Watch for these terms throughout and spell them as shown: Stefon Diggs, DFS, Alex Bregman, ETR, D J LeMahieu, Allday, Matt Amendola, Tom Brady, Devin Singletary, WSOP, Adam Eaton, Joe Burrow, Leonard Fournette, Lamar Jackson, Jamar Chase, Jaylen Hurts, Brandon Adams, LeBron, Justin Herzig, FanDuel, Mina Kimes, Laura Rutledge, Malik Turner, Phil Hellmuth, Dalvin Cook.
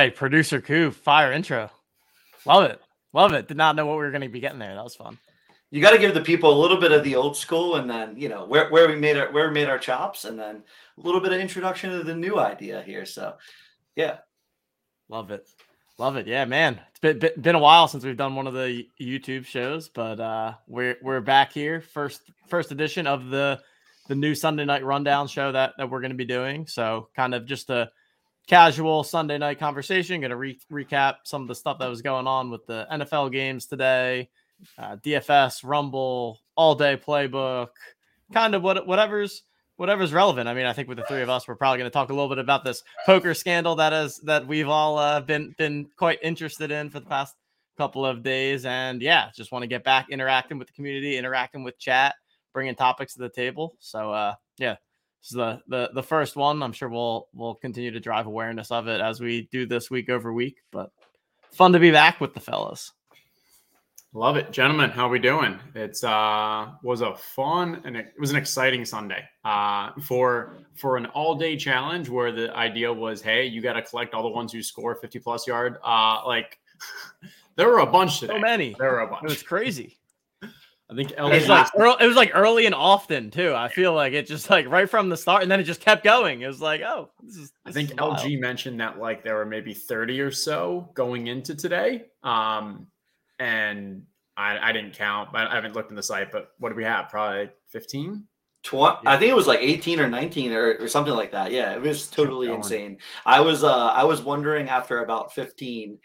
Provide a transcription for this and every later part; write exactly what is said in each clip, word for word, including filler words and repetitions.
right, producer Coup, fire intro. Love it. Love it. Did not know what we were going to be getting there. That was fun. You got to give the people a little bit of the old school, and then, you know, where, where we made our, where we made our chops, and then a little bit of introduction to the new idea here. So yeah. Love it. Love it. Yeah, man. It's been, been, been a while since we've done one of the YouTube shows, but uh, we're, we're back here. First, first edition of the, the new Sunday night rundown show that, that we're going to be doing. So kind of just a casual Sunday night conversation. Going to re- recap some of the stuff that was going on with the N F L games today. Uh, D F S, Rumble, Allday playbook, kind of what whatever's whatever's relevant. I mean, I think with the three of us, we're probably going to talk a little bit about this poker scandal that is that we've all uh, been been quite interested in for the past couple of days. And yeah, just want to get back interacting with the community, interacting with chat, bringing topics to the table. So uh, yeah, this is the, the the first one. I'm sure we'll we'll continue to drive awareness of it as we do this week over week. But fun to be back with the fellas. Love it. Gentlemen, how are we doing? It's uh was a fun and it was an exciting Sunday uh, for for an all-day challenge where the idea was, hey, you got to collect all the ones who score fifty-plus yard. Uh, like, there were a bunch today. So many. There were a bunch. It was crazy. I think L- it, was like early, it was like early and often, too. I feel like it just like right from the start, and then it just kept going. It was like, oh, this is this I think is L G wild. Mentioned that like there were maybe thirty or so going into today. Um And I, I didn't count, but I haven't looked in the site, but what do we have? Probably fifteen? twenty, yeah. I think it was like eighteen or nineteen or, or something like that. Yeah, it was totally insane. I was uh, I was wondering after about fifteen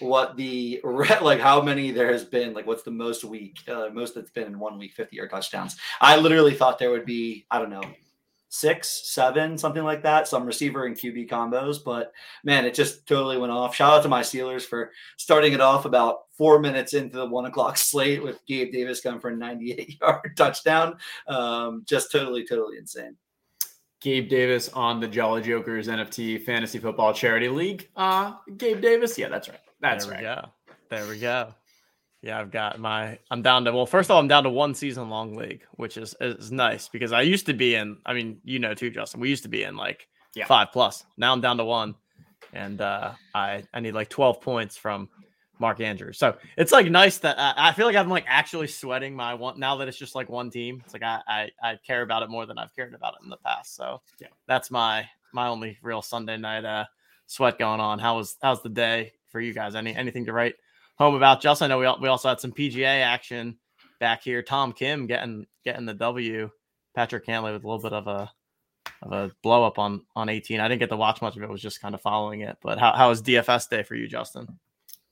what the – like how many there has been, like what's the most week, uh, most that's been in one week, fifty-yard touchdowns. I literally thought there would be, I don't know, six, seven, something like that, some receiver and Q B combos. But, man, it just totally went off. Shout out to my Steelers for starting it off about four minutes into the one o'clock slate with Gabe Davis coming for a ninety-eight-yard touchdown. Um, just totally, totally insane. Gabe Davis on the Jolly Jokers N F T Fantasy Football Charity League. Uh, Gabe Davis? Yeah, that's right. That's there right. There we go. There we go. Yeah, I've got my, I'm down to, well, first of all, I'm down to one season long league, which is, is nice because I used to be in, I mean, you know, too, Justin, we used to be in like yeah. five plus. Now I'm down to one and uh, I, I need like twelve points from Mark Andrews. So it's like nice that uh, I feel like I'm like actually sweating my one now that it's just like one team. It's like, I, I, I care about it more than I've cared about it in the past. So yeah, that's my, my only real Sunday night uh, sweat going on. How was, how's the day for you guys? Any, anything to write home about? Justin, I know we we also had some P G A action back here. Tom Kim getting getting the W. Patrick Cantley with a little bit of a of a blow up on on eighteen. I didn't get to watch much of it. I was just kind of following it. But how how was D F S day for you, Justin?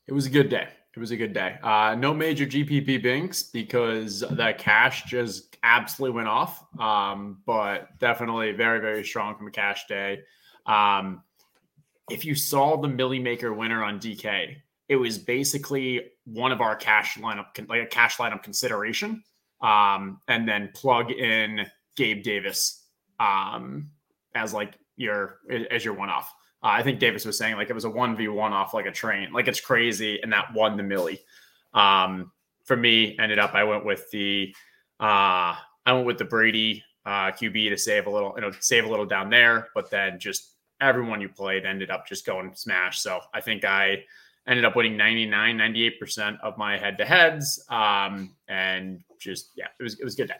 It was a good day. It was a good day. Uh, no major G P P binks because the cash just absolutely went off. Um, but definitely very very strong from a cash day. Um, if you saw the Millie Maker winner on D K. It was basically one of our cash lineup, like a cash lineup consideration, um, and then plug in Gabe Davis um, as like your as your one off. Uh, I think Davis was saying like it was a one v one off like a train, like it's crazy, and that won the milli. Um, for me, ended up I went with the uh, I went with the Brady uh, Q B to save a little, you know, save a little down there, but then just everyone you played ended up just going smash. So I think I. Ended up winning ninety-nine, ninety-eight percent of my head-to-heads. Um, and just, yeah, it was it was good day.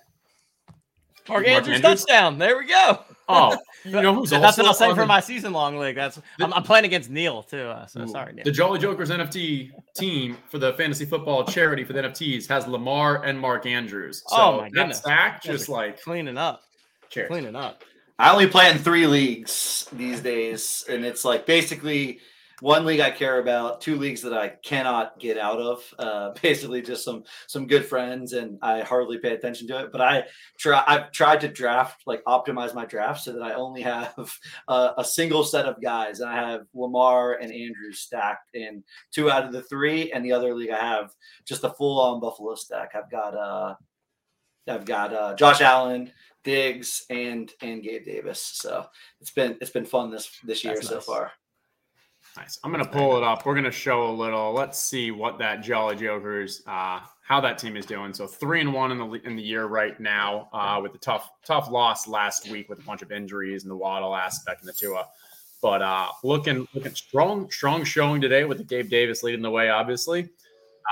Mark, Mark Andrews, Andrews touchdown. There we go. Oh, you know who's that's what I'll say for my season-long league. That's the, I'm, I'm playing against Neil, too. Uh, so ooh, sorry, Neil. The Jolly Jokers N F T team for the Fantasy Football Charity for the N F Ts has Lamar and Mark Andrews. So oh, my goodness. That stack just like cleaning up. Cheers. Cleaning up. I only play in three leagues these days, and it's like basically – one league I care about, two leagues that I cannot get out of, uh, basically just some some good friends, and I hardly pay attention to it. But I try, I've tried to draft, like optimize my draft so that I only have uh, a single set of guys. And I have Lamar and Andrews stacked in two out of the three, and the other league I have just a full-on Buffalo stack. I've got uh, I've got uh, Josh Allen, Diggs, and and Gabe Davis. So it's been it's been fun this this year. That's so nice. Far. Nice. I'm going to pull it up. We're going to show a little. Let's see what that Jolly Jokers, uh, how that team is doing. So three and one in the in the year right now uh, with the tough tough loss last week with a bunch of injuries and the Waddle aspect and the Tua. But uh, looking looking strong, strong showing today with the Gabe Davis leading the way, obviously.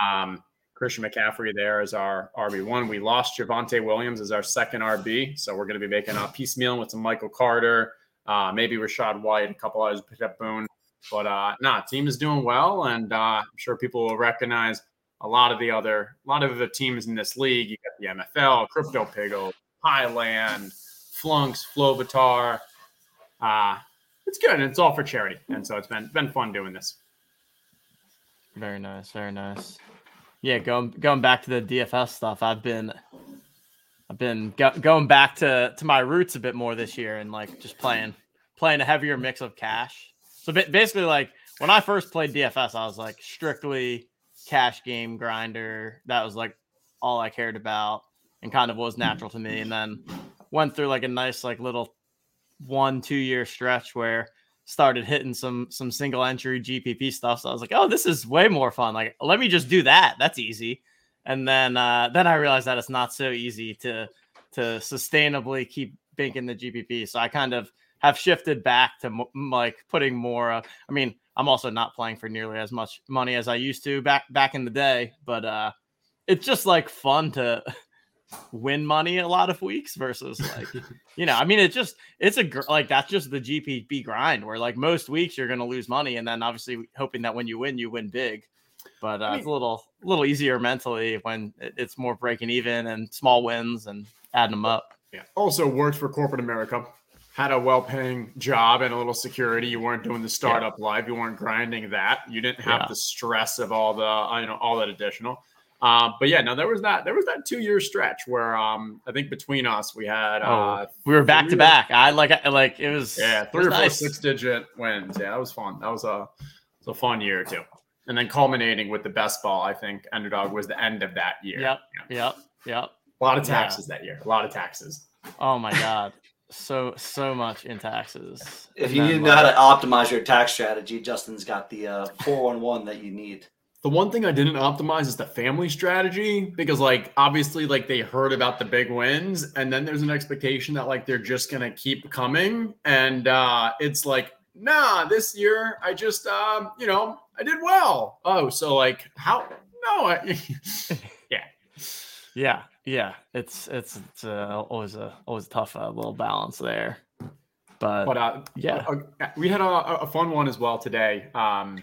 Um, Christian McCaffrey there is our R B one. We lost Javonte Williams as our second R B, so we're going to be making a piecemeal with some Michael Carter, uh, maybe Rashad White, a couple others picked up Boone. But uh, nah, team is doing well, and uh, I'm sure people will recognize a lot of the other, a lot of the teams in this league. You got the M F L, Crypto Piggle, Highland, Flunks, Flovatar. Uh, it's good, and it's all for charity, and so it's been been fun doing this. Very nice, very nice. Yeah, going going back to the D F S stuff, I've been I've been go, going back to, to my roots a bit more this year, and like just playing playing a heavier mix of cash. So basically, like when I first played D F S, I was like strictly cash game grinder. That was like all I cared about, and kind of was natural to me. And then went through like a nice like little one two year stretch where started hitting some some single entry G P P stuff. So I was like, oh, this is way more fun. Like, let me just do that. That's easy. And then uh, then I realized that it's not so easy to to sustainably keep banking the G P P. So I kind of have shifted back to m- like putting more. Uh, I mean, I'm also not playing for nearly as much money as I used to back back in the day. But uh, it's just like fun to win money a lot of weeks versus like you know I mean it just it's a gr- like that's just the G P P grind where like most weeks you're gonna lose money and then obviously hoping that when you win you win big, but uh, I mean, it's a little little easier mentally when it's more breaking even and small wins and adding them up. Yeah, also worked for corporate America, had a well-paying job and a little security. You weren't doing the startup yeah. life, you weren't grinding that, you didn't have yeah. the stress of all the you know all that additional. Uh, but yeah, no, there was that, there was that two year stretch where, um, I think between us, we had, uh, oh, we were back to back. I like, I, like it was yeah, three was or nice. Four six digit wins. Yeah. That was fun. That was a, it was a fun year too. And then culminating with the best ball, I think Underdog was the end of that year. Yep. You know? Yep. Yep. A lot of taxes yeah. that year. A lot of taxes. Oh my God. So, so much in taxes. If and you then, know like, how to optimize your tax strategy, Justin's got the, uh, four one one that you need. The one thing I didn't optimize is the family strategy because, like, obviously, like, they heard about the big wins and then there's an expectation that, like, they're just going to keep coming. And uh, it's like, nah, this year I just, um, you know, I did well. Oh, so, like, how? No. I, yeah. Yeah. Yeah. It's it's, it's uh, always a always a tough uh, little balance there. But, but uh, yeah. Uh, we had a, a fun one as well today. Um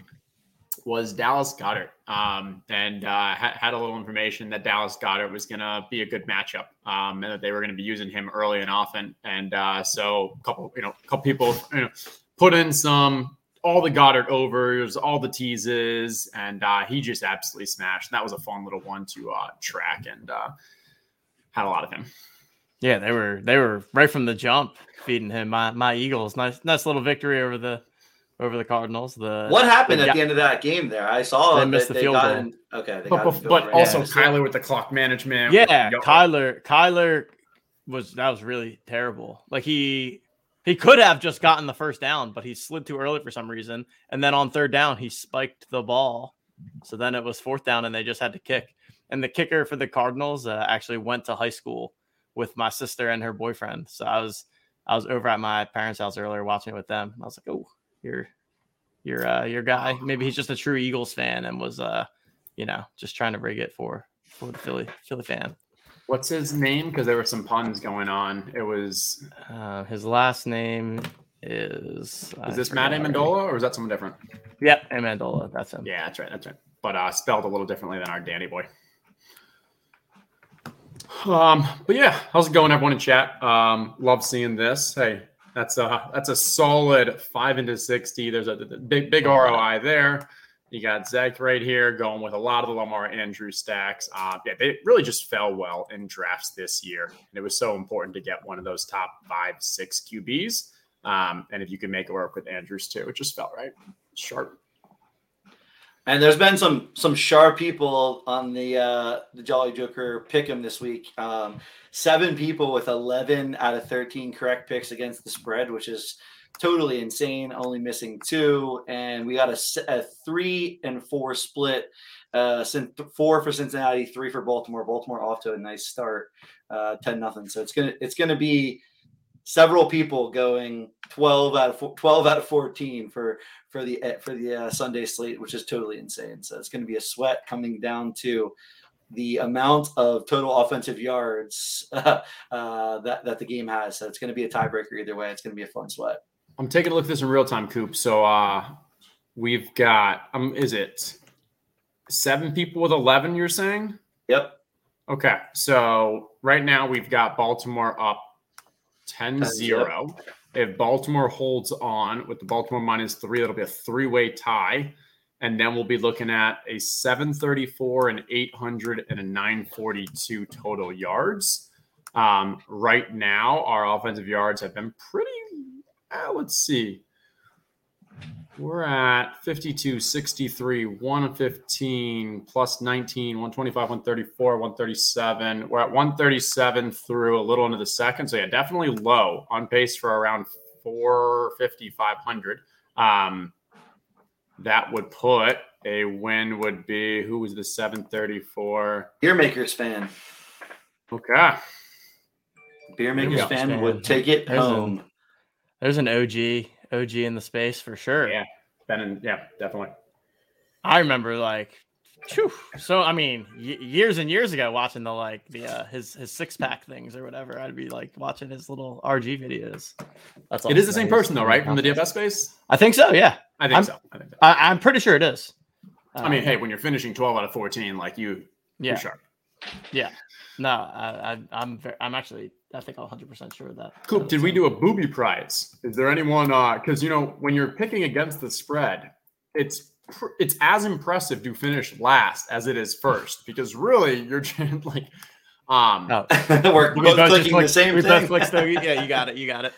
was Dallas Goedert, um, and uh, had, had a little information that Dallas Goedert was going to be a good matchup, um, and that they were going to be using him early and often. And uh, so a couple, you know, a couple people you know, put in some, all the Goedert overs, all the teases, and uh, he just absolutely smashed. That was a fun little one to uh, track, and uh, had a lot of him. Yeah, they were they were right from the jump feeding him. My my Eagles, nice nice little victory over the. Over the Cardinals, the what happened the, at the end of that game? There, I saw they missed the they field got goal. In, okay, they but, got but, but also yeah. Kyler with the clock management. Yeah, Kyler, Kyler was that was really terrible. Like he he could have just gotten the first down, but he slid too early for some reason. And then on third down, he spiked the ball. So then it was fourth down, and they just had to kick. And the kicker for the Cardinals uh, actually went to high school with my sister and her boyfriend. So I was I was over at my parents' house earlier watching it with them. I was like, oh. Your, your, uh, your guy. Maybe he's just a true Eagles fan and was, uh, you know, just trying to rig it for, for the Philly, Philly fan. What's his name? Because there were some puns going on. It was uh, his last name is. Is this Matt Amendola or is that someone different? Yep, Amendola. That's him. Yeah, that's right. That's right. But uh, spelled a little differently than our Danny boy. Um, but yeah, how's it going, everyone in chat? Um, love seeing this. Hey. That's a that's a solid five into sixty. There's a big big R O I there. You got Zach right here going with a lot of the Lamar Andrews stacks. Uh, yeah, they really just fell well in drafts this year, and it was so important to get one of those top five six Q Bs. Um, and if you can make it work with Andrews too, it just felt right sharp. And there's been some some sharp people on the uh, the Jolly Joker pick'em this week. Um, seven people with eleven out of thirteen correct picks against the spread, which is totally insane. Only missing two, and we got a, a three and four split. Uh, four for Cincinnati, three for Baltimore. Baltimore off to a nice start, ten uh, nothing. So it's gonna it's gonna be several people going twelve out of fourteen for for the for the uh, Sunday slate, which is totally insane. So it's going to be a sweat coming down to the amount of total offensive yards uh, uh, that that the game has. So it's going to be a tiebreaker either way. It's going to be a fun sweat. I'm taking a look at this in real time, Coop. So uh, we've got um, is it seven people with eleven? You're saying? Yep. Okay, so right now we've got Baltimore up ten zero. If Baltimore holds on with the Baltimore minus three, that'll be a three-way tie. And then we'll be looking at a seven thirty-four, an eight hundred, and a nine forty-two total yards. Um, right now, our offensive yards have been pretty, uh, let's see. We're at fifty-two, sixty-three, one fifteen, plus nineteen, one twenty-five, one thirty-four, one thirty-seven. We're at one thirty-seven through a little into the second. So, yeah, definitely low, on pace for around four fifty, five hundred. Um, that would put a win would be, who was the seven thirty-four? Beermakers fan. Okay. Beermakers fan stand. Would take it there's home. A, there's an O G. O G in the space for sure. Yeah, Ben and yeah, definitely. I remember like, whew, so I mean, y- years and years ago, watching the like the uh, his his six pack things or whatever. I'd be like watching his little R G videos. That's all. It is the same person though, right? From the D F S space. I think so. Yeah, I think I'm, so. I think so. I, I'm pretty sure it is. Um, I mean, hey, when you're finishing twelve out of fourteen, like you, yeah. You're sharp. Yeah. No, I, I, I'm very, I'm actually. I think I'm one hundred percent sure of that. Cool. Did we do a booby prize? Is there anyone? Because, uh, you know, when you're picking against the spread, it's pr- it's as impressive to finish last as it is first. Because really, you're like, um, oh. we're we both clicking click, the same we thing. Both Stogie. Yeah, you got it. You got it.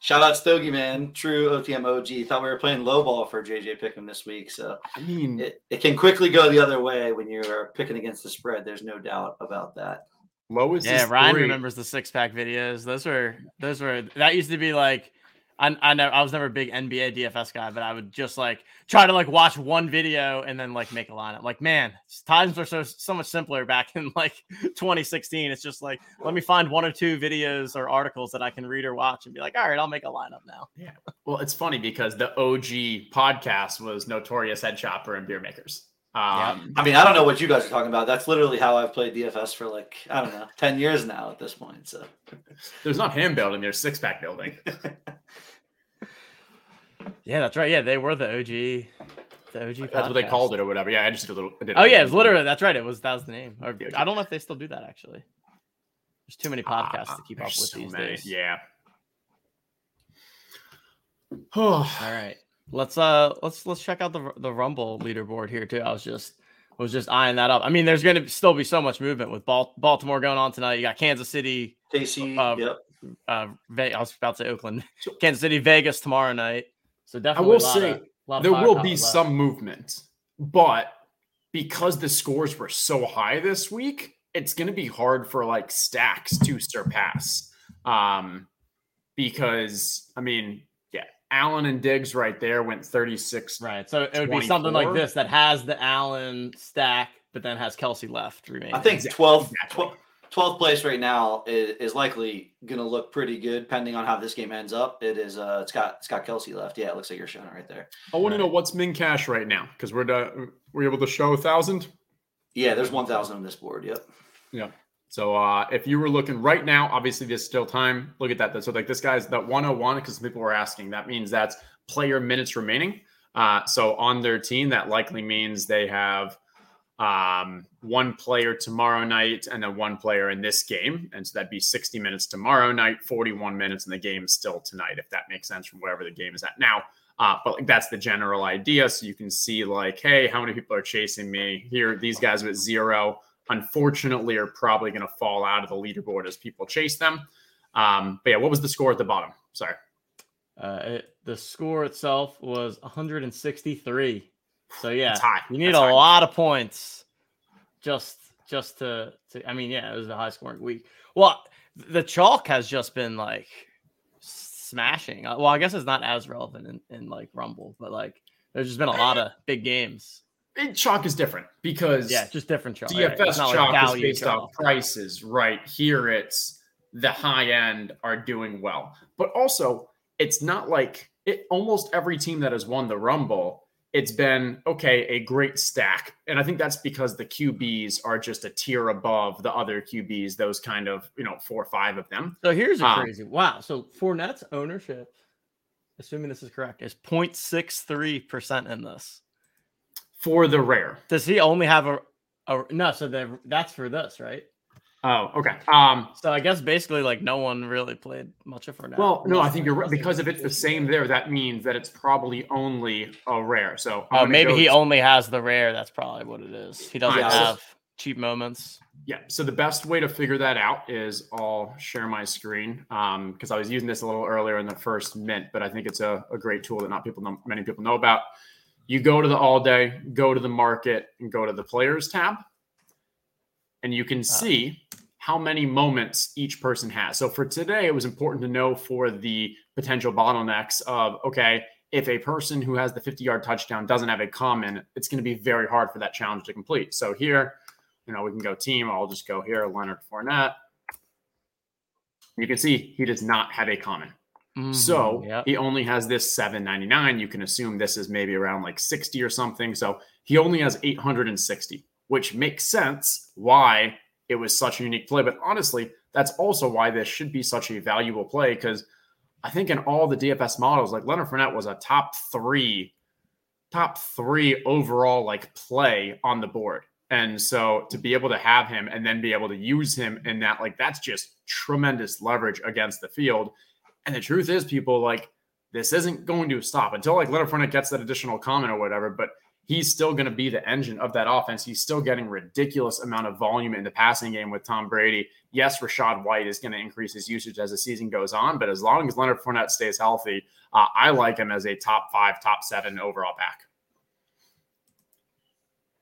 Shout out Stogie, man. True O T M O G. Thought we were playing low ball for J J Pickham this week. So, I mean, it, it can quickly go the other way when you're picking against the spread. There's no doubt about that. Lowest yeah, Ryan three. Remembers the six pack videos. Those were those were that used to be like I I know I was never a big N B A D F S guy, but I would just like try to like watch one video and then like make a lineup. Like, man, times were so so much simpler back in like twenty sixteen. It's just like let me find one or two videos or articles that I can read or watch and be like, all right, I'll make a lineup now. Yeah. Well, it's funny because the O G podcast was Notorious Head Shopper and Beer Makers. Um, yeah. I mean, I don't know what you guys are talking about. That's literally how I've played D F S for like, I don't know, ten years now at this point. So there's not hand building, there's six pack building. Yeah, that's right. Yeah, they were the O G. The O G that's podcast. What they called it or whatever. Yeah, I just did a little. I did oh, yeah, it's literally. That's right. It was, that was the name. Or, I don't know if they still do that actually. There's too many podcasts uh, to keep up with so these many. Days. Yeah. All right. Let's uh let's let's check out the the Rumble leaderboard here too. I was just I was just eyeing that up. I mean, there's going to still be so much movement with Bal- Baltimore going on tonight. You got Kansas City, K C, uh, yep. uh, Ve- I was about to say Oakland, Kansas City, Vegas tomorrow night. So definitely, I will say of, of there will be left. Some movement, but because the scores were so high this week, it's going to be hard for like stacks to surpass. Um, because I mean. Allen and Diggs right there went thirty-six. Right. So it would twenty-four. Be something like this that has the Allen stack, but then has Kelsey left remaining. I think twelfth exactly. twelfth place right now is, is likely going to look pretty good depending on how this game ends up. It is, uh, it's got, it's got Kelsey left. Yeah. It looks like you're showing it right there. I want right. to know what's min cash right now. Cause we're, uh, we're able to show a thousand. Yeah. There's one thousand on this board. Yep. Yeah. So uh, if you were looking right now, obviously there's still time. Look at that. So like this guy's that one oh one because people were asking. That means that's player minutes remaining. Uh, so on their team, that likely means they have um, one player tomorrow night and then one player in this game. And so that'd be sixty minutes tomorrow night, forty-one minutes in the game still tonight, if that makes sense from wherever the game is at now. Uh, but like, that's the general idea. So you can see like, hey, how many people are chasing me here? These guys with zero. Unfortunately, are probably going to fall out of the leaderboard as people chase them. Um, but yeah, what was the score at the bottom? Sorry. Uh, it, the score itself was one hundred sixty-three. So yeah, you need That's a high. lot of points just, just to, to, I mean, yeah, it was a high scoring week. Well, the chalk has just been like smashing. Well, I guess it's not as relevant in, in like Rumble, but like there's just been a lot of big games. It, chalk is different because yeah, just different chalk. D F S right. chalk like is based chalk. Off prices, right? Here it's the high end are doing well. But also, it's not like it. Almost every team that has won the Rumble, it's been, okay, a great stack. And I think that's because the Q Bs are just a tier above the other Q Bs, those kind of, you know, four or five of them. So here's a um, crazy. Wow. So Fournette's ownership, assuming this is correct, is zero point six three percent in this. For the rare. Does he only have a, a no, so the, that's for this, right? Oh, okay. Um, so I guess basically like no one really played much of Fournette. Well, no, I think you're right. Because if it's the same there, that means that it's probably only a rare. So oh, maybe he only has the rare. That's probably what it is. He doesn't have cheap moments. Yeah. So the best way to figure that out is I'll share my screen um, because I was using this a little earlier in the first mint, but I think it's a, a great tool that not people know, many people know about. You go to the Allday, go to the market, and go to the players tab. And you can see how many moments each person has. So for today, it was important to know for the potential bottlenecks of, okay, if a person who has the fifty-yard touchdown doesn't have a common, it's going to be very hard for that challenge to complete. So here, you know, we can go team. I'll just go here, Leonard Fournette. You can see he does not have a common. Mm-hmm, so yep. He only has this seven ninety-nine. You can assume this is maybe around like sixty or something. So he only has eight hundred sixty. Which makes sense why it was such a unique play. But honestly, that's also why this should be such a valuable play, because I think in all the D F S models, like Leonard Fournette was a top three, top three overall like play on the board. And so to be able to have him and then be able to use him in that, like that's just tremendous leverage against the field. And the truth is, people, like this isn't going to stop until like Leonard Fournette gets that additional comment or whatever, but he's still going to be the engine of that offense. He's still getting ridiculous amount of volume in the passing game with Tom Brady. Yes, Rashad White is going to increase his usage as the season goes on, but as long as Leonard Fournette stays healthy, uh, I like him as a top five, top seven overall back.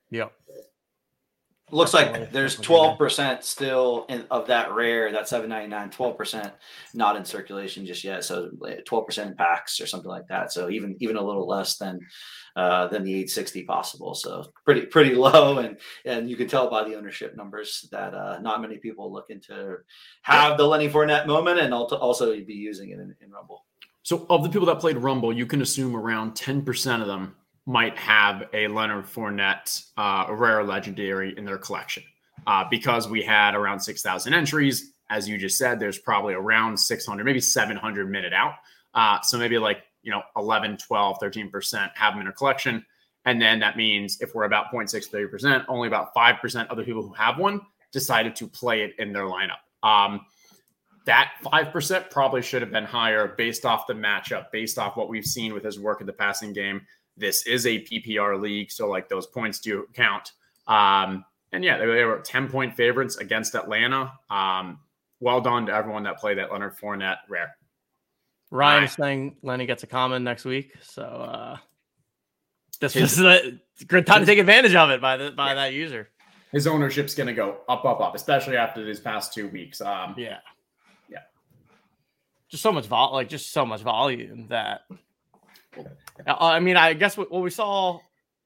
Yeah. Looks like there's twelve percent still in, of that rare, that seven ninety-nine, twelve percent not in circulation just yet. So twelve percent in packs or something like that. So even even a little less than uh, than the eight sixty possible. So pretty pretty low. And and you can tell by the ownership numbers that uh, not many people looking to have the Lenny Fournette moment and also be using it in, in Rumble. So of the people that played Rumble, you can assume around ten percent of them might have a Leonard Fournette uh, rare legendary in their collection uh, because we had around six thousand entries. As you just said, there's probably around six hundred, maybe seven hundred minute out. Uh, so maybe like, you know, eleven, twelve, thirteen percent have them in their collection. And then that means if we're about zero point six three percent, only about five percent of the people who have one decided to play it in their lineup. Um, That five percent probably should have been higher based off the matchup, based off what we've seen with his work in the passing game. This is a P P R league, so like those points do count. Um, and yeah, they, they were ten-point favorites against Atlanta. Um, well done to everyone that played that Leonard Fournette rare. Ryan's Ryan. saying Lenny gets a common next week, so uh, this is a good time to take advantage of it by the, by yeah. that user. His ownership's going to go up, up, up, especially after these past two weeks. Um, yeah, yeah, just so much vol, like just so much volume that. I mean, I guess what, what we saw,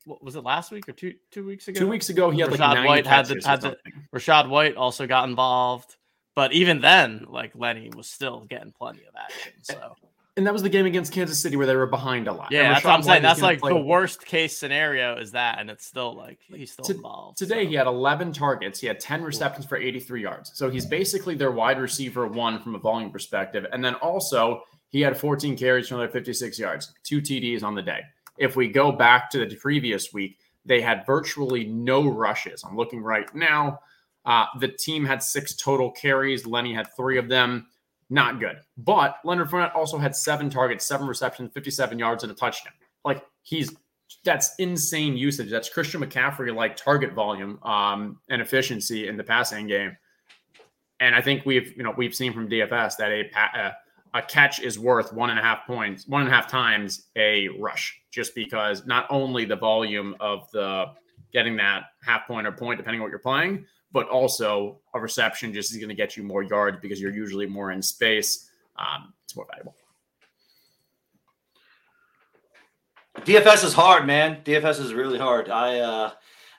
what was it last week or two two weeks ago? Two weeks ago, he had Rashad like White had the, had the, Rashad White also got involved, but even then, like Lenny was still getting plenty of action. So, and that was the game against Kansas City where they were behind a lot. Yeah, that's what I'm saying. That's like the worst case scenario is that, and it's still like he's still involved. Today, he had eleven targets. He had ten receptions for eighty-three yards. So he's basically their wide receiver one from a volume perspective, and then also. He had fourteen carries for another fifty-six yards, two T Ds on the day. If we go back to the previous week, they had virtually no rushes. I'm looking right now. Uh, the team had six total carries. Lenny had three of them. Not good. But Leonard Fournette also had seven targets, seven receptions, fifty-seven yards, and a touchdown. Like, he's that's insane usage. That's Christian McCaffrey-like target volume um, and efficiency in the passing game. And I think we've, you know, we've seen from D F S that a pa- uh, A catch is worth one and a half points, one and a half times a rush, just because not only the volume of the getting that half point or point, depending on what you're playing, but also a reception just is going to get you more yards because you're usually more in space. Um, it's more valuable. D F S is hard, man. D F S is really hard. I, uh,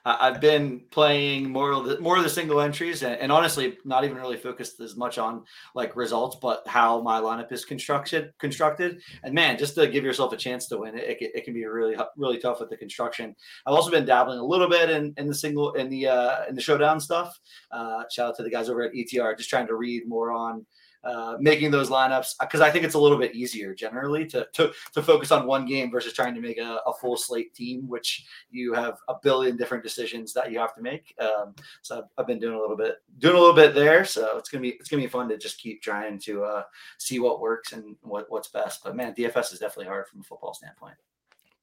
uh, I've been playing more of the, more of the single entries and, and honestly not even really focused as much on like results, but how my lineup is constructed constructed. And man, just to give yourself a chance to win, it, it, it can be really, really tough with the construction. I've also been dabbling a little bit in, in the single, in the, uh, in the showdown stuff. Uh, shout out to the guys over at E T R, just trying to read more on, Uh, making those lineups, because I think it's a little bit easier generally to to, to focus on one game versus trying to make a, a full slate team, which you have a billion different decisions that you have to make. Um, so I've, I've been doing a little bit, doing a little bit there. So it's gonna be it's gonna be fun to just keep trying to uh, see what works and what, what's best. But man, D F S is definitely hard from a football standpoint.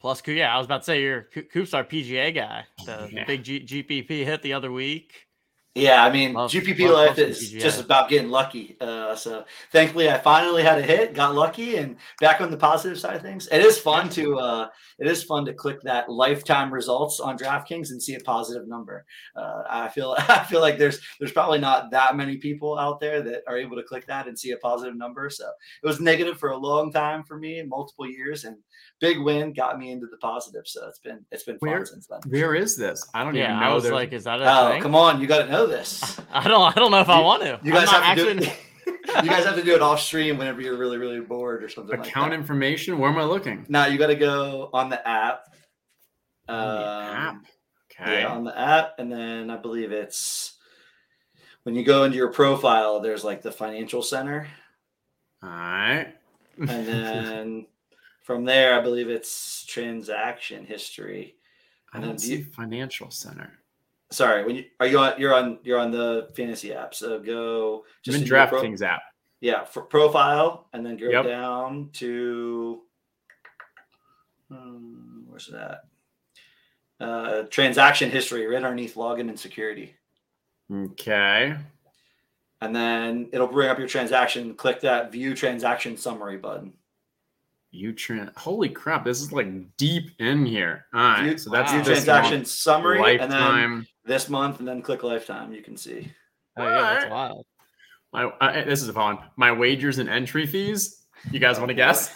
Plus, yeah, I was about to say your Cupe's our P G A guy, the yeah. big G- GPP hit the other week. Yeah, I mean, love, G P P love, life love is G G I. Just about getting lucky. Uh, so thankfully, I finally had a hit, got lucky, and back on the positive side of things. It is fun to uh, it is fun to click that lifetime results on DraftKings and see a positive number. Uh, I feel I feel like there's there's probably not that many people out there that are able to click that and see a positive number. So it was negative for a long time for me, multiple years, and big win got me into the positive. So it's been it's been where, fun since then. Where is this? I don't yeah, even know. I was there's... like, is that a oh, thing? Come on, you got to know this. I don't I don't know if you, I want to. You guys have to actually... do it. You guys have to do it off stream whenever you're really, really bored or something. Account like that. Information. Where am I looking? No, you gotta go on the app. Um, on the app. Okay. Yeah, on the app, and then I believe it's when you go into your profile, there's like the financial center. All right. And then from there, I believe it's transaction history. And I don't see you... financial center. Sorry, when you are you on you're on you're on the fantasy app, so go just in DraftKings pro, app. Yeah, for profile, and then go yep. down to um, where's that? Uh, transaction history, right underneath login and security. Okay. And then it'll bring up your transaction. Click that view transaction summary button. You trans holy crap, this is like deep in here. All right, you, so that's wow. transaction summary, lifetime. And then this month, and then click lifetime. You can see. Oh yeah, right. That's wild. My, I, this is a fun. My wagers and entry fees. You guys oh, want to guess?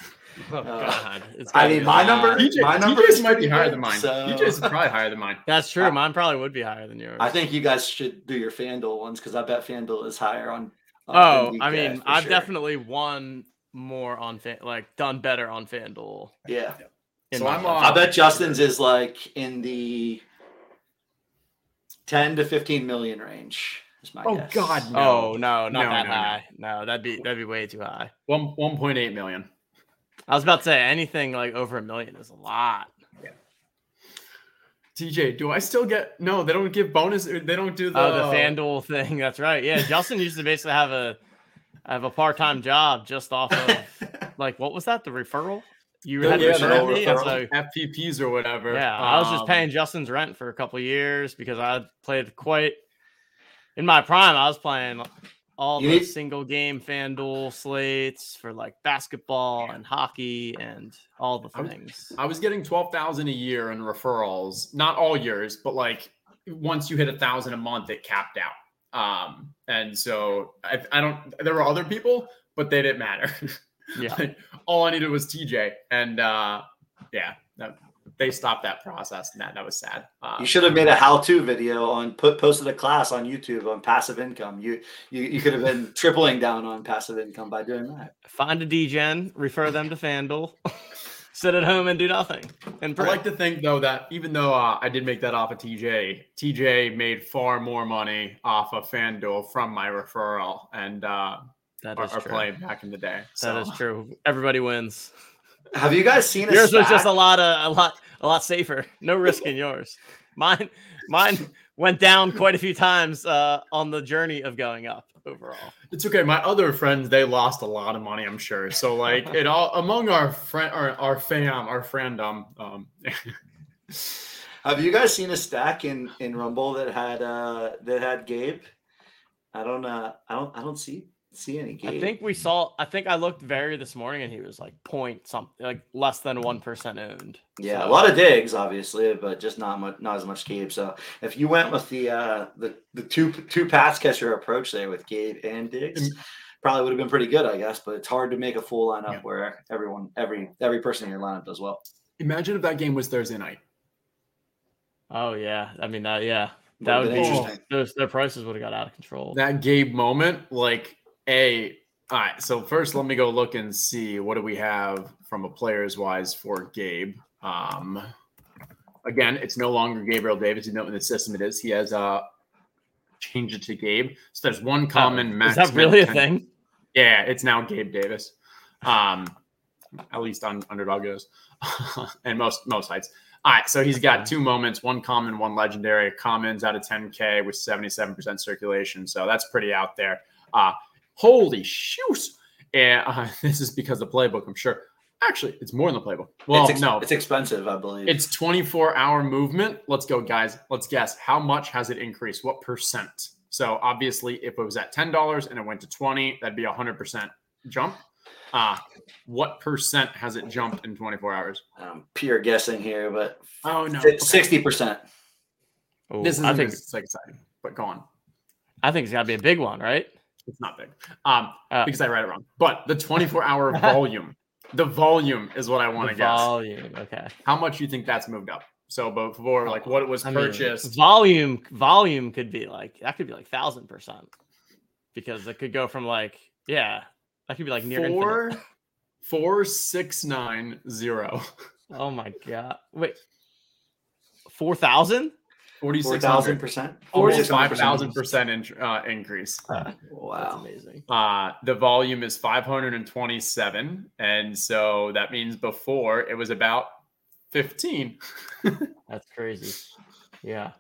Oh God, it's I mean, my number, T J, my number might be higher than mine. So... T J's is probably higher than mine. That's true. I, mine probably would be higher than yours. I think you guys should do your FanDuel ones because I bet FanDuel is higher on. on oh, I mean, I've sure. definitely won. More on fan, like done better on FanDuel. Yeah. In so I'm I bet Justin's is like in the ten to fifteen million range. Is my oh guess. God, no. Oh no, not no, that no, high. No. no, that'd be that'd be way too high. One one point eight million. I was about to say anything like over a million is a lot. Yeah. T J, do I still get no, they don't give bonus they don't do the oh, the FanDuel thing. That's right. Yeah. Justin used to basically have a I have a part-time job just off of, like, what was that? The referral? You had yeah, referral, referral. So, F P Ps or whatever. Yeah, um, I was just paying Justin's rent for a couple of years because I played quite – in my prime, I was playing all the single-game FanDuel slates for, like, basketball and hockey and all the things. I was, I was getting twelve thousand dollars a year in referrals. Not all years, but, like, once you hit one thousand dollars a month, it capped out. Um, and so I, I don't, there were other people, but they didn't matter. Yeah. Like, all I needed was T J and, uh, yeah, that, they stopped that process and that, that was sad. Um, you should have made a how-to video on put posted a class on YouTube on passive income. You, you, you could have been tripling down on passive income by doing that. Find a D Gen, refer them to FanDuel, sit at home and do nothing. And pray. I like to think though that even though uh, I did make that off of T J, T J made far more money off of FanDuel from my referral and uh, that is our, our play back in the day. So. That is true. Everybody wins. Have you guys seen yours? Stat? Was just a lot, of, a lot, a lot safer. No risk in yours. Mine, mine went down quite a few times uh, on the journey of going up. Overall, it's okay. My other friends, they lost a lot of money, I'm sure. So, like, it all among our friend, our our fam, our fandom. Um, have you guys seen a stack in in Rumble that had uh that had Gabe? I don't uh I don't I don't see see any Gabe. I think we saw. I think I looked very this morning, and he was like point something, like less than one percent owned. Yeah, so. A lot of digs, obviously, but just not much, not as much Gabe. So if you went with the uh the The two two pass catcher approach there with Gabe and Diggs probably would have been pretty good, I guess. But it's hard to make a full lineup yeah. where everyone, every every person in your lineup does well. Imagine if that game was Thursday night. Oh, yeah. I mean, uh, yeah. That would be interesting. Those, their prices would have got out of control. That Gabe moment, like, A, all right, so first let me go look and see what do we have from a player's wise for Gabe. Um, again, it's no longer Gabriel Davis. You know what the system it is. He has uh, changed it to Gabe. So there's one common uh, max. Is that really a thing? Yeah, it's now Gabe Davis. Um, at least on Underdog goes. and most most sites. All right, so he's got two moments, one common, one legendary. Commons out of ten K with seventy-seven percent circulation, so that's pretty out there. Uh, holy shoes! Yeah, uh, this is because of the playbook, I'm sure. Actually, it's more than the playbook. Well, it's ex- no. It's expensive, I believe. It's twenty-four hour movement. Let's go, guys. Let's guess. How much has it increased? What percent? So, obviously, if it was at ten dollars and it went to twenty dollars, that'd be a one hundred percent jump. Uh, what percent has it jumped in twenty-four hours? Um, pure guessing here, but oh no, it's okay. sixty percent. Ooh, this is I think it's like exciting, but go on. I think it's got to be a big one, right? It's not big, um, uh, because I read it wrong. But the twenty-four hour volume, the volume is what I want to guess. Volume, okay. How much do you think that's moved up? So before, like what it was I purchased, mean, volume, volume could be like that could be like thousand percent, because it could go from like yeah. That could be like near four, infinite. four, six, nine, zero. Oh my god! Wait, four thousand, forty-six thousand percent, forty-five thousand percent increase. Uh, wow, that's amazing. Uh, the volume is five hundred and twenty-seven, and so that means before it was about fifteen. That's crazy. Yeah.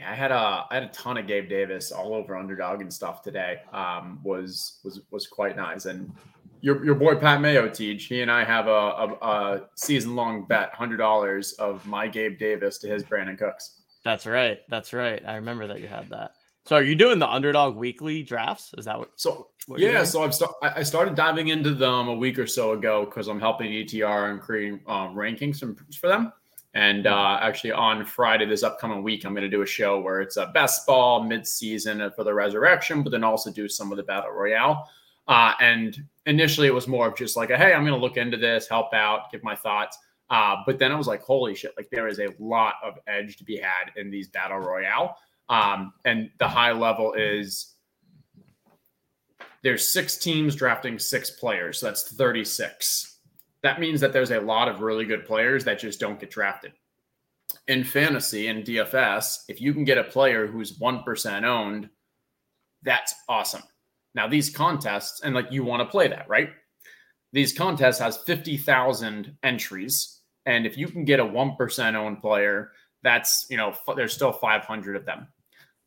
I had a I had a ton of Gabe Davis all over Underdog and stuff today. Um, was was was quite nice. And your your boy Pat Mayo, T J, he and I have a, a, a season long bet, hundred dollars of my Gabe Davis to his Brandon Cooks. That's right. That's right. I remember that you had that. So are you doing the Underdog weekly drafts? Is that what? So what yeah. So I've st- I started diving into them a week or so ago because I'm helping E T R and creating um, rankings for them. And uh, actually on Friday, this upcoming week, I'm going to do a show where it's a best ball mid-season for the resurrection, but then also do some of the battle royale. Uh, and initially it was more of just like, a, hey, I'm going to look into this, help out, give my thoughts. Uh, but then I was like, holy shit, like there is a lot of edge to be had in these battle royale. Um, and the high level is there's six teams drafting six players. So that's thirty-six. That means that there's a lot of really good players that just don't get drafted. In fantasy and D F S, if you can get a player who's one percent owned, that's awesome. Now these contests, and like you want to play that, right? These contests has fifty thousand entries. And if you can get a one percent owned player, that's, you know, there's still five hundred of them.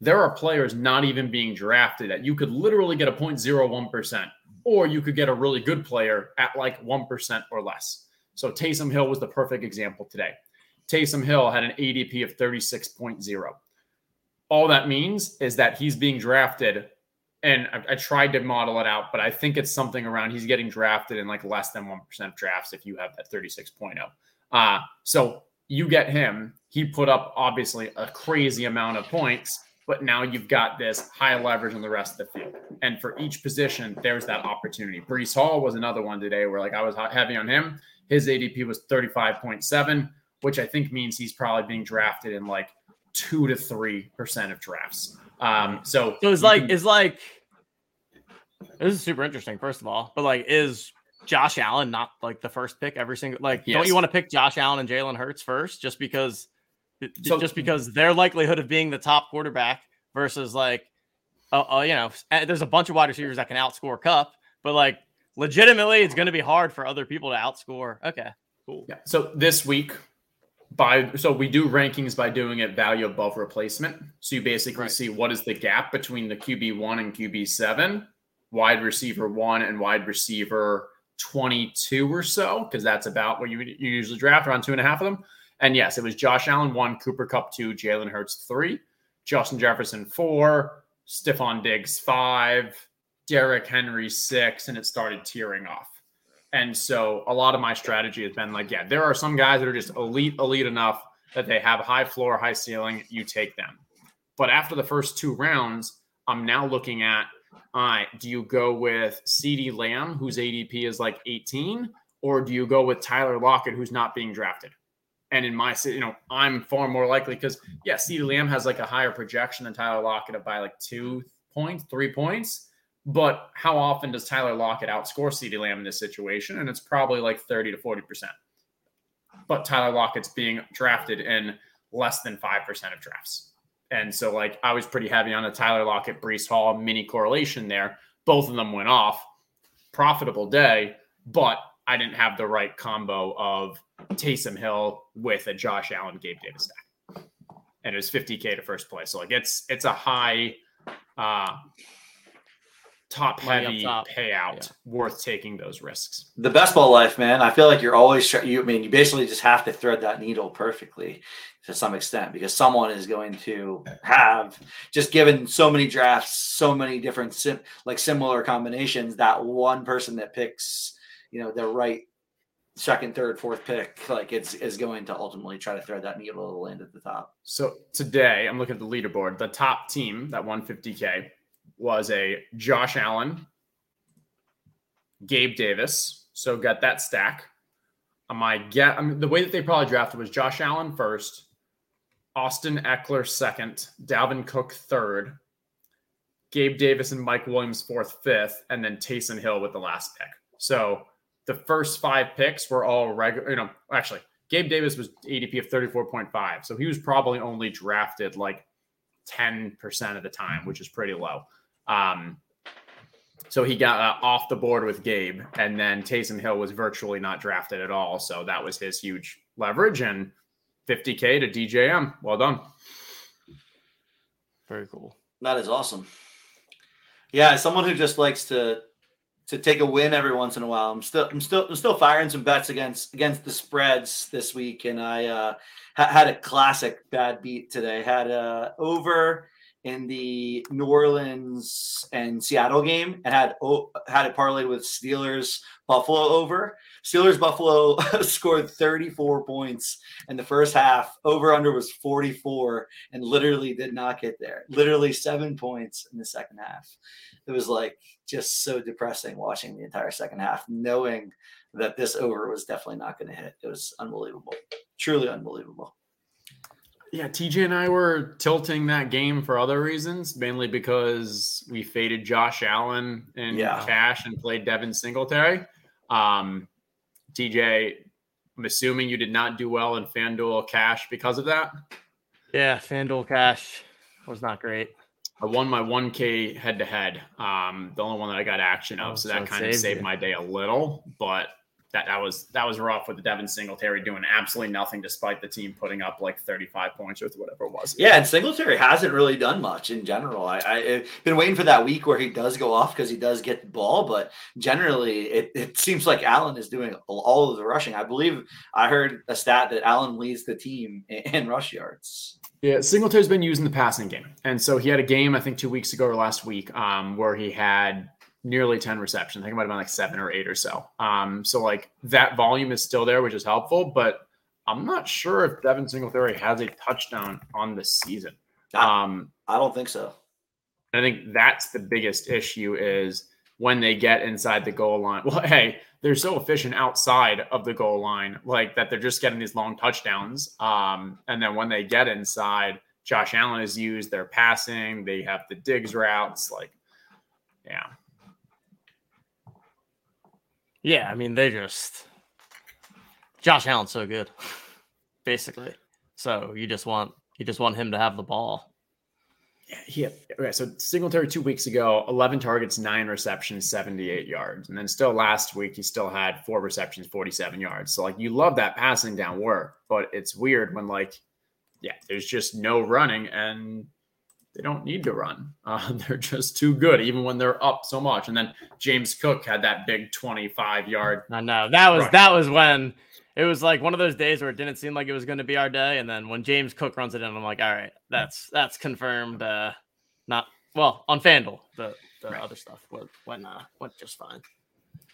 There are players not even being drafted that you could literally get a zero point zero one percent. Or you could get a really good player at like one percent or less. So Taysom Hill was the perfect example today. Taysom Hill had an A D P of thirty-six point zero. All that means is that he's being drafted, and I, I tried to model it out, but I think it's something around he's getting drafted in like less than one percent of drafts if you have that thirty-six point zero. Uh, so you get him. He put up obviously a crazy amount of points. But now you've got this high leverage on the rest of the field. And for each position, there's that opportunity. Breece Hall was another one today where like I was heavy on him. His A D P was thirty-five point seven, which I think means he's probably being drafted in like two to three percent of drafts. Um, so, so it's like, can, it's like, this is super interesting, first of all, but like, is Josh Allen not like the first pick every single, like, yes. Don't you want to pick Josh Allen and Jalen Hurts first just because So, just because their likelihood of being the top quarterback versus like, uh, uh, you know, there's a bunch of wide receivers that can outscore Cup, but like legitimately it's going to be hard for other people to outscore. Okay, cool. Yeah. So this week by, so we do rankings by doing it value above replacement. So you basically right. see what is the gap between the Q B one and Q B seven, wide receiver one and wide receiver twenty-two or so, because that's about what you, you usually draft around two and a half of them. And yes, it was Josh Allen one, Cooper Kupp two, Jalen Hurts three, Justin Jefferson four, Stefon Diggs five, Derrick Henry six, and it started tearing off. And so a lot of my strategy has been like, yeah, there are some guys that are just elite, elite enough that they have high floor, high ceiling, you take them. But after the first two rounds, I'm now looking at, all right, do you go with CeeDee Lamb, whose A D P is like eighteen, or do you go with Tyler Lockett, who's not being drafted? And in my, you know, I'm far more likely because, yeah, CeeDee Lamb has like a higher projection than Tyler Lockett of by like two points, three points. But how often does Tyler Lockett outscore CeeDee Lamb in this situation? And it's probably like thirty to forty percent. But Tyler Lockett's being drafted in less than five percent of drafts. And so, like, I was pretty heavy on the Tyler Lockett, Breece Hall mini correlation there. Both of them went off. Profitable day, but I didn't have the right combo of Taysom Hill with a Josh Allen, Gabe Davis stack. And it was fifty K to first place. So, like, it's it's a high uh, top-heavy top. payout yeah. worth taking those risks. The best ball life, man. I feel like you're always – you. I mean, you basically just have to thread that needle perfectly to some extent because someone is going to have – just given so many drafts, so many different sim, like similar combinations, that one person that picks – you know, their right second, third, fourth pick, like it's is going to ultimately try to thread that needle to land at the top. So today I'm looking at the leaderboard. The top team that won fifty K was a Josh Allen, Gabe Davis. So got that stack. My guess, I mean, the way that they probably drafted was Josh Allen first, Austin Eckler second, Dalvin Cook third, Gabe Davis and Mike Williams fourth, fifth, and then Taysom Hill with the last pick. So the first five picks were all regular, you know, actually Gabe Davis was A D P of thirty-four point five. So he was probably only drafted like ten percent of the time, which is pretty low. Um, so he got uh, off the board with Gabe, and then Taysom Hill was virtually not drafted at all. So that was his huge leverage, and fifty K to D J M. Well done. Very cool. That is awesome. Yeah. As someone who just likes to, to take a win every once in a while, I'm still, I'm still, I'm still firing some bets against, against the spreads this week. And I uh, ha- had a classic bad beat today. Had a over in the New Orleans and Seattle game, and had, oh, had it parlayed with Steelers Buffalo over. Steelers Buffalo scored thirty-four points in the first half. Over under was forty-four, and literally did not get there. Literally seven points in the second half. It was like just so depressing watching the entire second half, knowing that this over was definitely not going to hit. It was unbelievable. Truly unbelievable. Yeah, T J and I were tilting that game for other reasons, mainly because we faded Josh Allen in yeah. cash and played Devin Singletary. Um, T J, I'm assuming you did not do well in FanDuel cash because of that? Yeah, FanDuel cash was not great. I won my one K head-to-head, um, the only one that I got action of, oh, so, so that kind of saved you. My day a little. But that, that was that was rough with Devin Singletary doing absolutely nothing despite the team putting up like thirty-five points or whatever it was. Yeah, and Singletary hasn't really done much in general. I, I, I've been waiting for that week where he does go off because he does get the ball, but generally it, it seems like Allen is doing all of the rushing. I believe I heard a stat that Allen leads the team in, in rush yards. Yeah, Singletary's been used in the passing game. And so he had a game, I think two weeks ago or last week, um, where he had nearly ten receptions. I think it might have been like seven or eight or so. Um, so like that volume is still there, which is helpful, but I'm not sure if Devin Singletary has a touchdown on the season. Um, I don't think so. I think that's the biggest issue is when they get inside the goal line. Well, hey, they're so efficient outside of the goal line, like that they're just getting these long touchdowns. Um, and then when they get inside, Josh Allen is used, they're passing, they have the Diggs routes. Like, yeah. Yeah, I mean, they just – Josh Allen's so good, basically. So you just want you just want him to have the ball. Yeah, he had, okay, so Singletary two weeks ago, eleven targets, nine receptions, seventy-eight yards. And then still last week, he still had four receptions, forty-seven yards. So, like, you love that passing down work, but it's weird when, like, yeah, there's just no running, and they don't need to run. Uh, they're just too good, even when they're up so much. And then James Cook had that big twenty-five-yard. I know. That was run. That was when it was like one of those days where it didn't seem like it was going to be our day. And then when James Cook runs it in, I'm like, all right, that's that's confirmed. Uh, not well on FanDuel. The, the right. other stuff went went, uh, went just fine.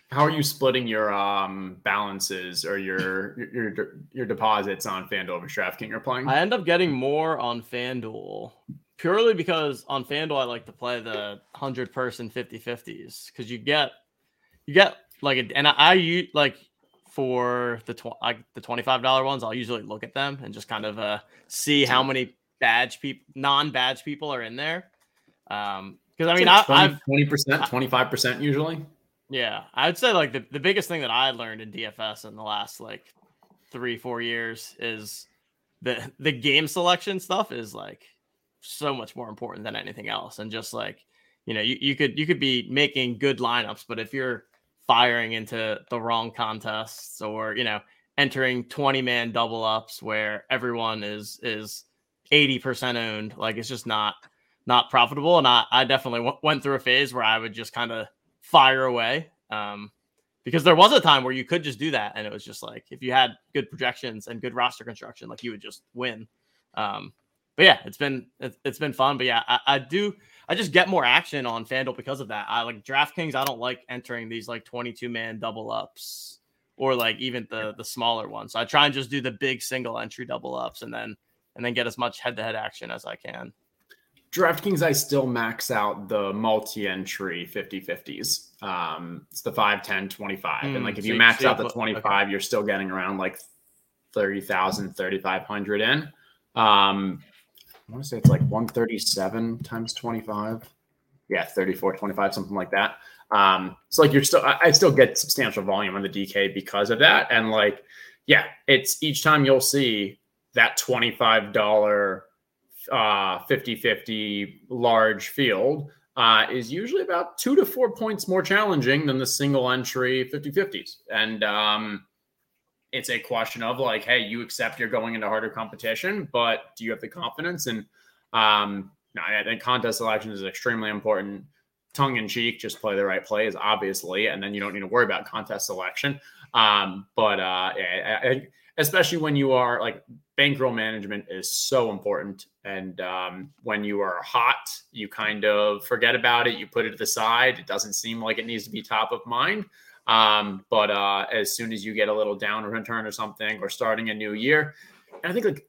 How are you splitting your um, balances or your, your your your deposits on FanDuel versus DraftKings you're playing? I end up getting more on FanDuel. Purely because on FanDuel, I like to play the one hundred person fifty-fifties because you get, you get like, a, and I, I like for the tw- like the twenty-five dollars ones, I'll usually look at them and just kind of uh, see how many badge people, non-badge people are in there. Um, because I mean, like I, twenty percent, twenty-five percent usually. Yeah, I would say like the, the biggest thing that I learned in D F S in the last like three, four years is the the game selection stuff is like so much more important than anything else. And just like, you know, you, you could you could be making good lineups, but if you're firing into the wrong contests or, you know, entering twenty man double ups where everyone is is eighty percent owned, like it's just not not profitable. And I, I definitely w- went through a phase where I would just kind of fire away um, because there was a time where you could just do that. And it was just like, if you had good projections and good roster construction, like you would just win. Um, but yeah, it's been, it's, it's been fun. But yeah, I, I do. I just get more action on FanDuel because of that. I like DraftKings. I don't like entering these like twenty-two man double ups or like even the, the smaller ones. So I try and just do the big single entry double ups and then, and then get as much head to head action as I can. DraftKings, I still max out the multi-entry fifty-fifties. Um, it's the five, ten, twenty-five. Mm, and like if so you max out the twenty-five, okay, you're still getting around like thirty thousand, thirty-five hundred in. Um, I want to say it's like one thirty-seven times twenty-five. Yeah, thirty-four, twenty-five, something like that. Um, so like you're still, I, I still get substantial volume on the D K because of that. And like, yeah, it's each time you'll see that twenty-five dollars uh fifty-fifty large field uh is usually about two to four points more challenging than the single entry fifty-fifties. And um it's a question of like, hey, you accept you're going into harder competition, but do you have the confidence? And um no, I think contest selection is extremely important. Tongue in cheek, just play the right plays, obviously, and then you don't need to worry about contest selection. Um, but uh yeah, I, I, especially when you are like, bankroll management is so important. And um, when you are hot, you kind of forget about it. You put it to the side. It doesn't seem like it needs to be top of mind. Um, but uh, as soon as you get a little down return or something, or starting a new year, and I think like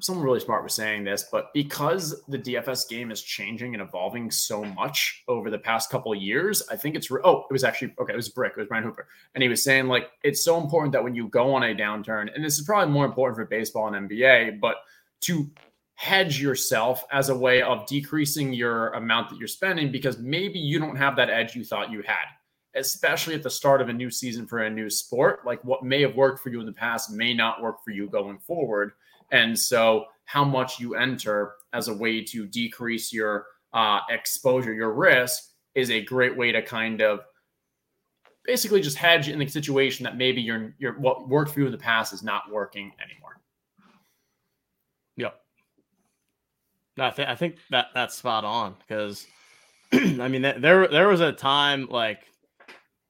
someone really smart was saying this, but because the D F S game is changing and evolving so much over the past couple of years, I think it's, re- oh, it was actually, okay, it was Brick, it was Brian Hooper. And he was saying like, it's so important that when you go on a downturn, and this is probably more important for baseball and N B A, but to hedge yourself as a way of decreasing your amount that you're spending, because maybe you don't have that edge you thought you had, especially at the start of a new season for a new sport. Like what may have worked for you in the past may not work for you going forward. And so how much you enter as a way to decrease your uh, exposure, your risk, is a great way to kind of basically just hedge in the situation that maybe your your what worked for you in the past is not working anymore. Yep. No, I, th- I think that that's spot on because, I mean, th- there there was a time like,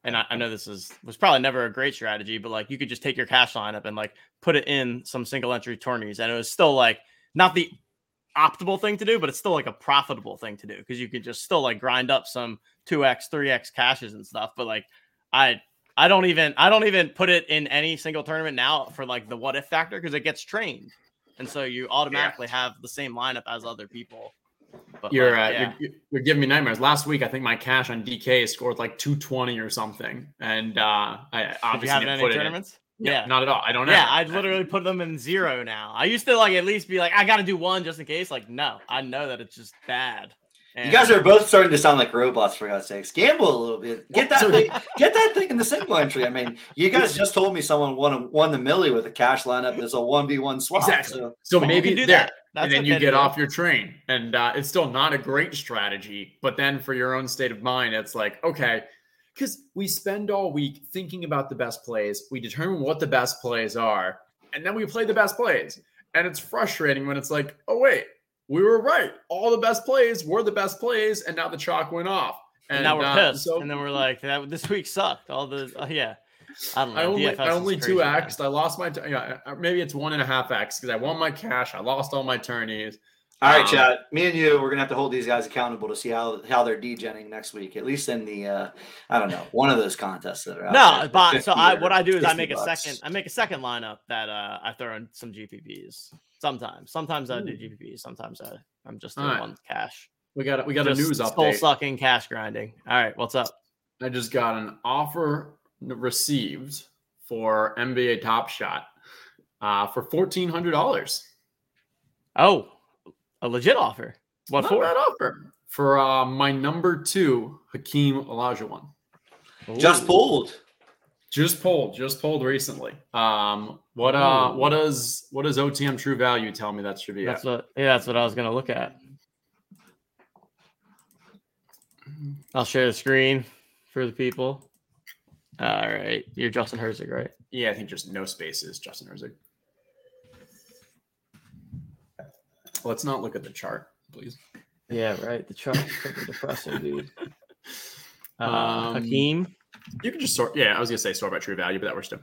and I, I know this is was probably never a great strategy, but like you could just take your cash lineup and like put it in some single entry tourneys. And it was still like not the optimal thing to do, but it's still like a profitable thing to do because you could just still like grind up some two X, three X caches and stuff. But like I I don't even I don't even put it in any single tournament now for like the what if factor because it gets trained. And so you automatically yeah. have the same lineup as other people. But you're, like, uh, yeah. you're you're giving me nightmares. Last week, I think my cash on D K scored like two twenty or something. And uh, I obviously have didn't put it in. No, yeah, not at all. I don't know. Yeah, I'd literally put them in zero now. I used to like at least be like, I got to do one just in case. Like, no, I know that it's just bad. And you guys are both starting to sound like robots, for God's sakes. Gamble a little bit. Get that thing, get that thing in the single entry. I mean, you guys just told me someone won won the millie with a cash lineup. There's a one v one swap. Exactly. So, so maybe do there. That. That's and then you get do. Off your train. And uh, it's still not a great strategy. But then for your own state of mind, it's like, okay. Because we spend all week thinking about the best plays. We determine what the best plays are, and then we play the best plays. And it's frustrating when it's like, oh, wait, we were right. All the best plays were the best plays, and now the chalk went off. And, and now we're uh, pissed. So- and then we're like, that, this week sucked. All the uh, – yeah. I don't know. I only, I only two axed. I lost my t- – yeah, maybe it's one and a half axed because I won my cash. I lost all my tourneys. All right, um, Chad, me and you, we're going to have to hold these guys accountable to see how, how they're degenerating next week, at least in the, uh, I don't know, one of those contests that are out no, there. But, so I, what I do is I make bucks. a second I make a second lineup that uh, I throw in some G P Ps sometimes. Sometimes Ooh. I do G P Ps. Sometimes I, I'm just doing right. one cash. We got, we got just a news update. Soul-sucking cash grinding. All right, what's up? I just got an offer received for N B A Top Shot uh, for fourteen hundred dollars. Oh, a legit offer. What Not for? Not a bad offer. For uh, my number two, Hakeem Olajuwon. Ooh. Just pulled. Just pulled. Just pulled recently. Um, what uh, Ooh. what does what does O T M True Value tell me that should be that's at? What, yeah, that's what I was going to look at. I'll share the screen for the people. All right. You're Justin Herzig, right? Yeah, I think just no spaces, Justin Herzig. Let's not look at the chart, please. Yeah, right. The chart is fucking depressing, dude. Um, um, Hakeem? You can just sort. Yeah, I was going to say sort by true value, but that works too.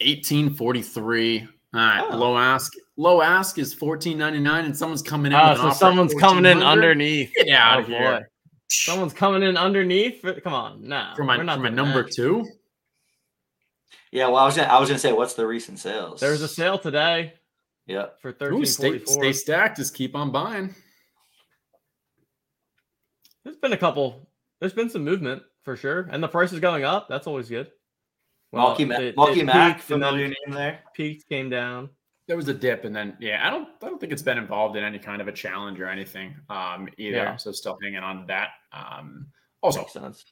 eighteen forty-three. All right. Oh. Low ask. Low ask is fourteen ninety-nine, and someone's coming in. Oh, uh, so someone's coming in underneath. Get out oh, of here. Boy. Someone's coming in underneath. Come on. No. For my, for my number that. two? Yeah, well, I was gonna, I was gonna say, what's the recent sales? There's a sale today. Yeah, for thirteen forty-four. Stay, stay stacked. Just keep on buying. There's been a couple. There's been some movement for sure, and the price is going up. That's always good. Well, Malky, it, Malky it Mac, peaked, familiar name there. Peaked, came down. There was a dip, and then yeah, I don't, I don't think it's been involved in any kind of a challenge or anything um, either. Yeah. So still hanging on to that. Um, also,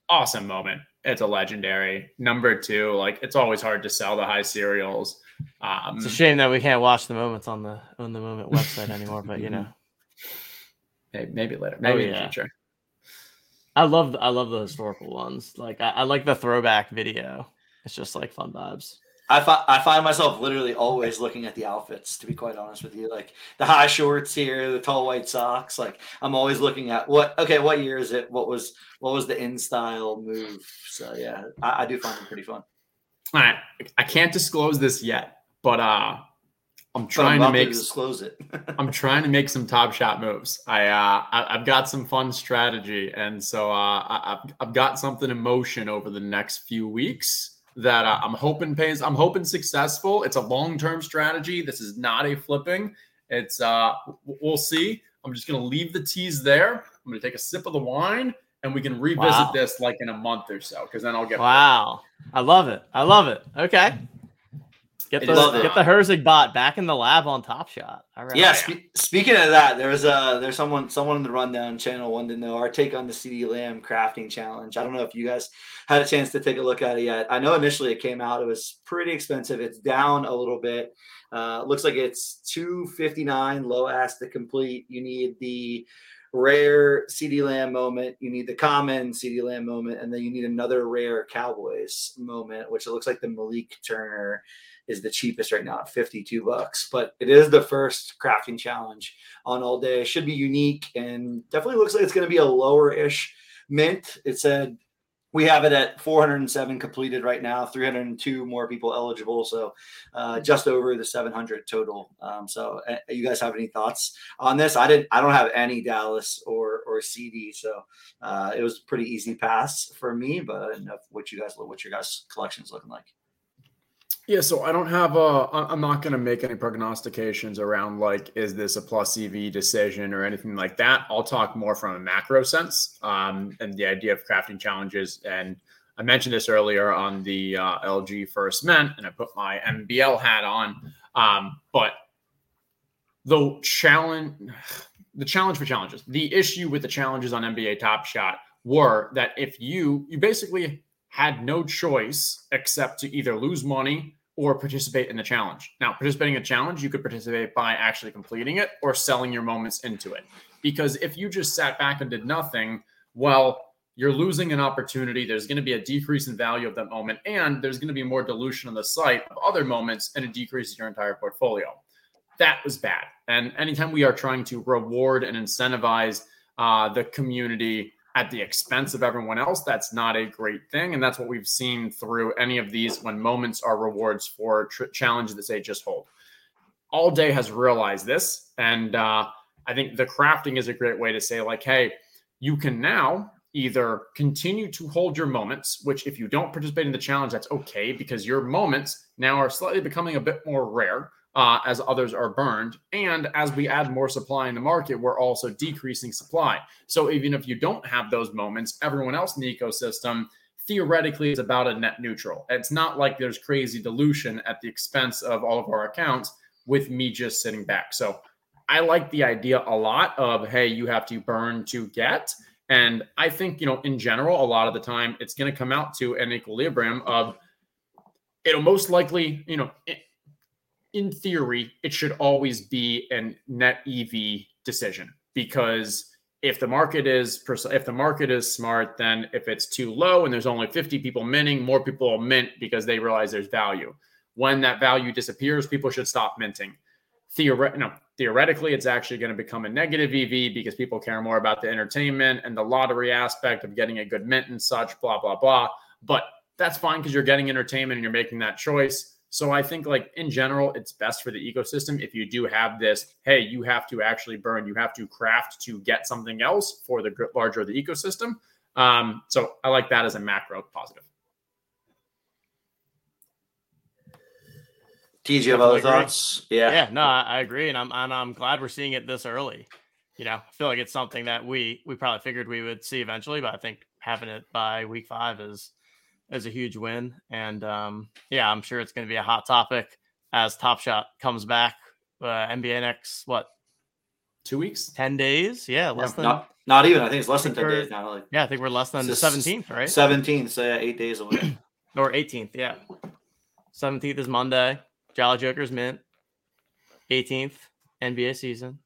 awesome moment. It's a legendary number two. Like, it's always hard to sell the high cereals. Um, it's a shame that we can't watch the moments on the on the moment website anymore. But you know, maybe, maybe later, maybe oh, in yeah. the future. I love I love the historical ones. Like I, I like the throwback video. It's just like fun vibes. I find I find myself literally always looking at the outfits. To be quite honest with you, like the high shorts here, the tall white socks. Like I'm always looking at what. Okay, what year is it? What was what was the in style move? So yeah, I, I do find them pretty fun. All right, I can't disclose this yet, but uh, I'm trying but I'm to make to disclose it. I'm trying to make some Top Shot moves. I, uh, I I've got some fun strategy, and so uh, I, I've I've got something in motion over the next few weeks. That uh, I'm hoping pays. I'm hoping successful. It's a long-term strategy. This is not a flipping. It's uh, we'll see. I'm just gonna leave the teas there. I'm gonna take a sip of the wine, and we can revisit wow. this like in a month or so. Because then I'll get wow. Ready. I love it. I love it. Okay. Get the get it. the Herzig bot back in the lab on Top Shot. All right. Yeah. Spe- speaking of that, there's uh there's someone someone in the Rundown channel wanted to know our take on the CeeDee Lamb crafting challenge. I don't know if you guys had a chance to take a look at it yet. I know initially it came out, it was pretty expensive. It's down a little bit. Uh, looks like it's two fifty-nine low ask to complete. You need the rare CeeDee Lamb moment, you need the common CeeDee Lamb moment, and then you need another rare Cowboys moment, which it looks like the Malik Turner is the cheapest right now at fifty-two bucks. But it is the first crafting challenge on Allday. It should be unique and definitely looks like it's going to be a lower-ish mint. It said we have it at four hundred seven completed right now, three hundred two more people eligible. So uh, just over the seven hundred total. Um, so uh, you guys have any thoughts on this? I didn't, I don't have any Dallas or, or C D. So uh, it was a pretty easy pass for me, but I don't know what you guys, what your guys collection is looking like. Yeah, so I don't have a – I'm not going to make any prognostications around, like, is this a plus E V decision or anything like that. I'll talk more from a macro sense um, and the idea of crafting challenges. And I mentioned this earlier on the uh, L G First Men, and I put my M B L hat on. Um, but the challenge – the challenge for challenges, the issue with the challenges on N B A Top Shot were that if you – you basically – had no choice except to either lose money or participate in the challenge. Now, participating in a challenge, you could participate by actually completing it or selling your moments into it. Because if you just sat back and did nothing, well, you're losing an opportunity. There's going to be a decrease in value of that moment, and there's going to be more dilution on the site of other moments, and it decreases your entire portfolio. That was bad. And anytime we are trying to reward and incentivize uh, the community at the expense of everyone else, that's not a great thing. And that's what we've seen through any of these when moments are rewards for tr- challenges that say just hold. Allday has realized this. And uh, I think the crafting is a great way to say, like, hey, you can now either continue to hold your moments, which if you don't participate in the challenge, that's okay, because your moments now are slightly becoming a bit more rare uh, as others are burned. And as we add more supply in the market, we're also decreasing supply. So even if you don't have those moments, everyone else in the ecosystem theoretically is about a net neutral. It's not like there's crazy dilution at the expense of all of our accounts with me just sitting back. So I like the idea a lot of, hey, you have to burn to get. And I think, you know, in general, a lot of the time it's going to come out to an equilibrium of it'll most likely, you know, in theory, it should always be a net E V decision, because if the market is pers- if the market is smart, then if it's too low and there's only fifty people minting, more people will mint because they realize there's value. When that value disappears, people should stop minting. Theoret- no, theoretically, it's actually going to become a negative E V because people care more about the entertainment and the lottery aspect of getting a good mint and such, blah, blah, blah. But that's fine because you're getting entertainment and you're making that choice. So I think, like, in general, it's best for the ecosystem if you do have this, hey, you have to actually burn, you have to craft to get something else for the larger the ecosystem. Um, so I like that as a macro positive. T J, have other thoughts? Yeah, yeah, no, I agree, and I'm and I'm glad we're seeing it this early. You know, I feel like it's something that we we probably figured we would see eventually, but I think having it by week five is. is a huge win. And um, yeah, I'm sure it's going to be a hot topic as Top Shot comes back. Uh, N B A next, what? Two weeks? ten days? Yeah, less yeah, than. Not, not even. I think it's less than ten days now. Like, yeah, I think we're less than the seventeenth, right? seventeenth, so yeah, eight days away. Or eighteenth, yeah. seventeenth is Monday. Jolly Jokers mint. eighteenth, N B A season.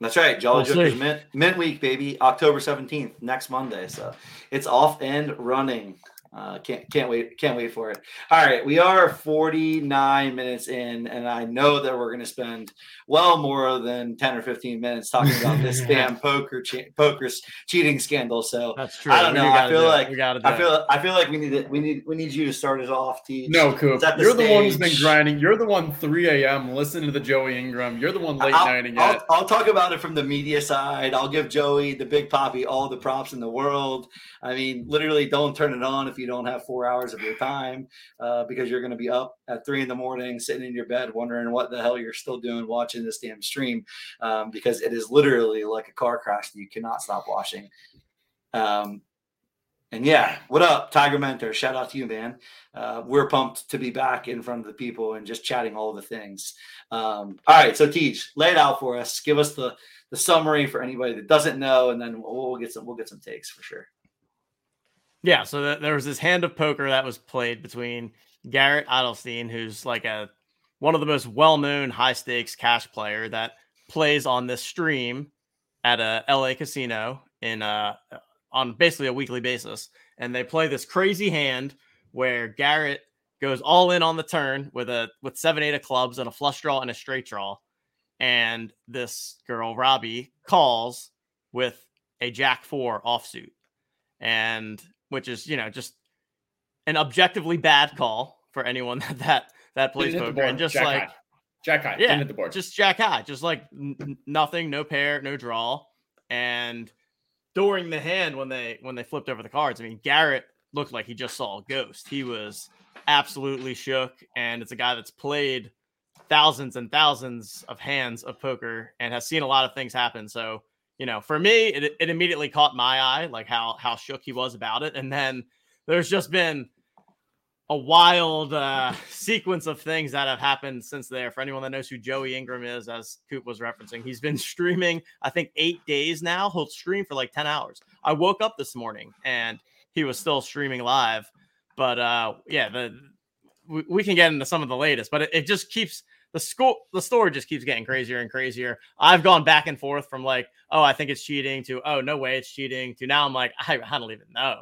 That's right. Jolly Jokers mint, mint week, baby. October seventeenth, next Monday. So it's off and running. Uh, can't can't wait. Can't wait for it. All right. We are forty-nine minutes in, and I know that we're going to spend well more than ten or fifteen minutes talking about this damn poker che- poker cheating scandal. So that's true. I don't we know. I feel do like we gotta do I feel I feel like we need to, we need we need you to start us off. T. No, Cupe. You're stage? the one who's been grinding. You're the one three a.m. listening to the Joey Ingram. You're the one late I'll, nighting I'll, it. I'll talk about it from the media side. I'll give Joey the Big Papi all the props in the world. I mean, literally, don't turn it on if you don't have four hours of your time, uh, because you're going to be up at three in the morning, sitting in your bed, wondering what the hell you're still doing watching this damn stream, um, because it is literally like a car crash that you cannot stop watching. Um, and yeah, what up, Tiger Mentor? Shout out to you, man. Uh, we're pumped to be back in front of the people and just chatting all the things. Um, all right, so Teej, lay it out for us. Give us the the summary for anybody that doesn't know, and then we'll, we'll get some we'll get some takes for sure. Yeah, so th- there was this hand of poker that was played between Garrett Adelstein, who's like a one of the most well-known high-stakes cash player that plays on this stream at a L A casino in uh on basically a weekly basis, and they play this crazy hand where Garrett goes all in on the turn with a with seven eight of clubs and a flush draw and a straight draw, and this girl Robbie calls with a jack four offsuit, and which is, you know, just an objectively bad call for anyone that that, that plays poker. And just jack like, high. Jack high, yeah, the board. just jack high, just like n- nothing, no pair, no draw. And during the hand, when they, when they flipped over the cards, I mean, Garrett looked like he just saw a ghost. He was absolutely shook. And it's a guy that's played thousands and thousands of hands of poker and has seen a lot of things happen. So, you know, for me, it, it immediately caught my eye, like how how shook he was about it. And then there's just been a wild uh, sequence of things that have happened since there. For anyone that knows who Joey Ingram is, as Cupe was referencing, he's been streaming, I think, eight days now. He'll stream for like ten hours. I woke up this morning and he was still streaming live. But, uh, yeah, the we, we can get into some of the latest. But it, it just keeps... The school, the story just keeps getting crazier and crazier. I've gone back and forth from like, oh, I think it's cheating to, oh, no way it's cheating to now I'm like, I, I don't even know.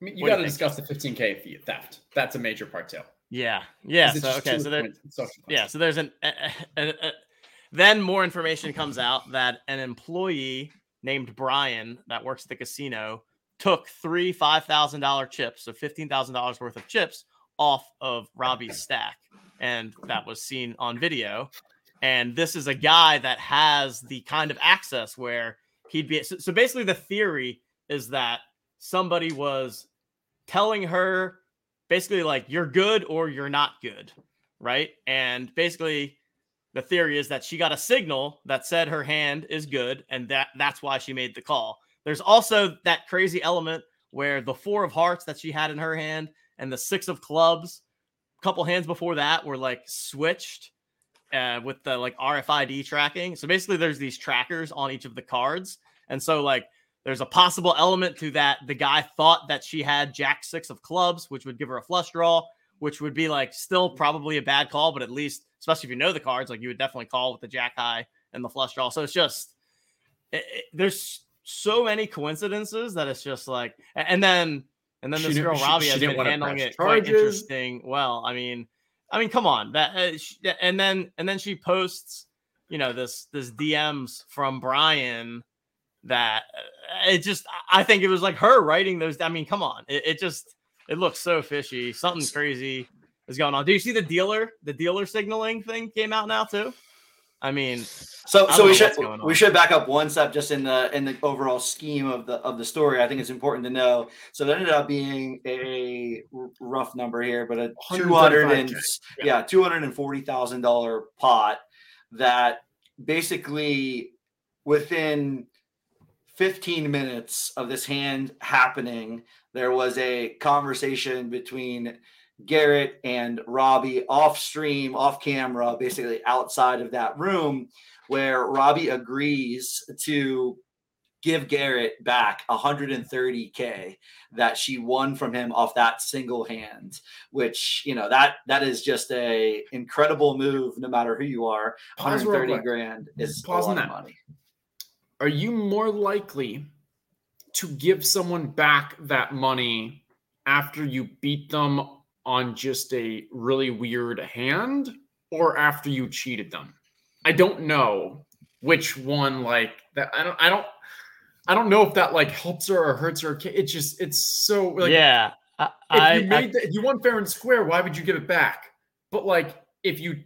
I mean, you got to discuss the fifteen K theft. That's a major part too. Yeah. Yeah. So, okay. So, there, yeah, so there's an, uh, uh, uh, uh, then more information comes out that an employee named Brian that works at the casino took three five thousand dollars chips, so fifteen thousand dollars worth of chips off of Robbie's stack. And that was seen on video. And this is a guy that has the kind of access where he'd be. So, so basically the theory is that somebody was telling her basically like, you're good or you're not good. Right. And basically the theory is that she got a signal that said her hand is good. And that that's why she made the call. There's also that crazy element where the four of hearts that she had in her hand and the six of clubs, a couple hands before that, were like switched uh, with the like R F I D tracking. So basically there's these trackers on each of the cards. And so like there's a possible element to that. The guy thought that she had jack six of clubs, which would give her a flush draw, which would be like still probably a bad call, but at least, especially if you know the cards, like you would definitely call with the jack high and the flush draw. So it's just, it, it, there's so many coincidences that it's just like, and then, and then this girl Robbie has been handling it quite interesting. Well, I mean, I mean, come on, that, uh, she, and then, and then she posts, you know, this, this D Ms from Brian that uh, it just, I think it was like her writing those. I mean, come on, it, it just, it looks so fishy. Something crazy is going on. Do you see the dealer, the dealer signaling thing came out now too? I mean, so so we should we should back up one step just in the in the overall scheme of the of the story. I think it's important to know. So that ended up being a rough number here, but a two hundred and yeah, two hundred and forty thousand dollar pot that basically within fifteen minutes of this hand happening, there was a conversation between Garrett and Robbie off stream, off camera, basically outside of that room, where Robbie agrees to give Garrett back one hundred thirty K that she won from him off that single hand, which, you know, that, that is just a incredible move. No matter who you are, one hundred thirty grand is a lot of money. Are you more likely to give someone back that money after you beat them on just a really weird hand or after you cheated them? I don't know which one, like that. I don't, I don't, I don't know if that like helps her or hurts her. It's just, it's so like, yeah. I, if you made I, the, if you won fair and square, why would you give it back? But like, if you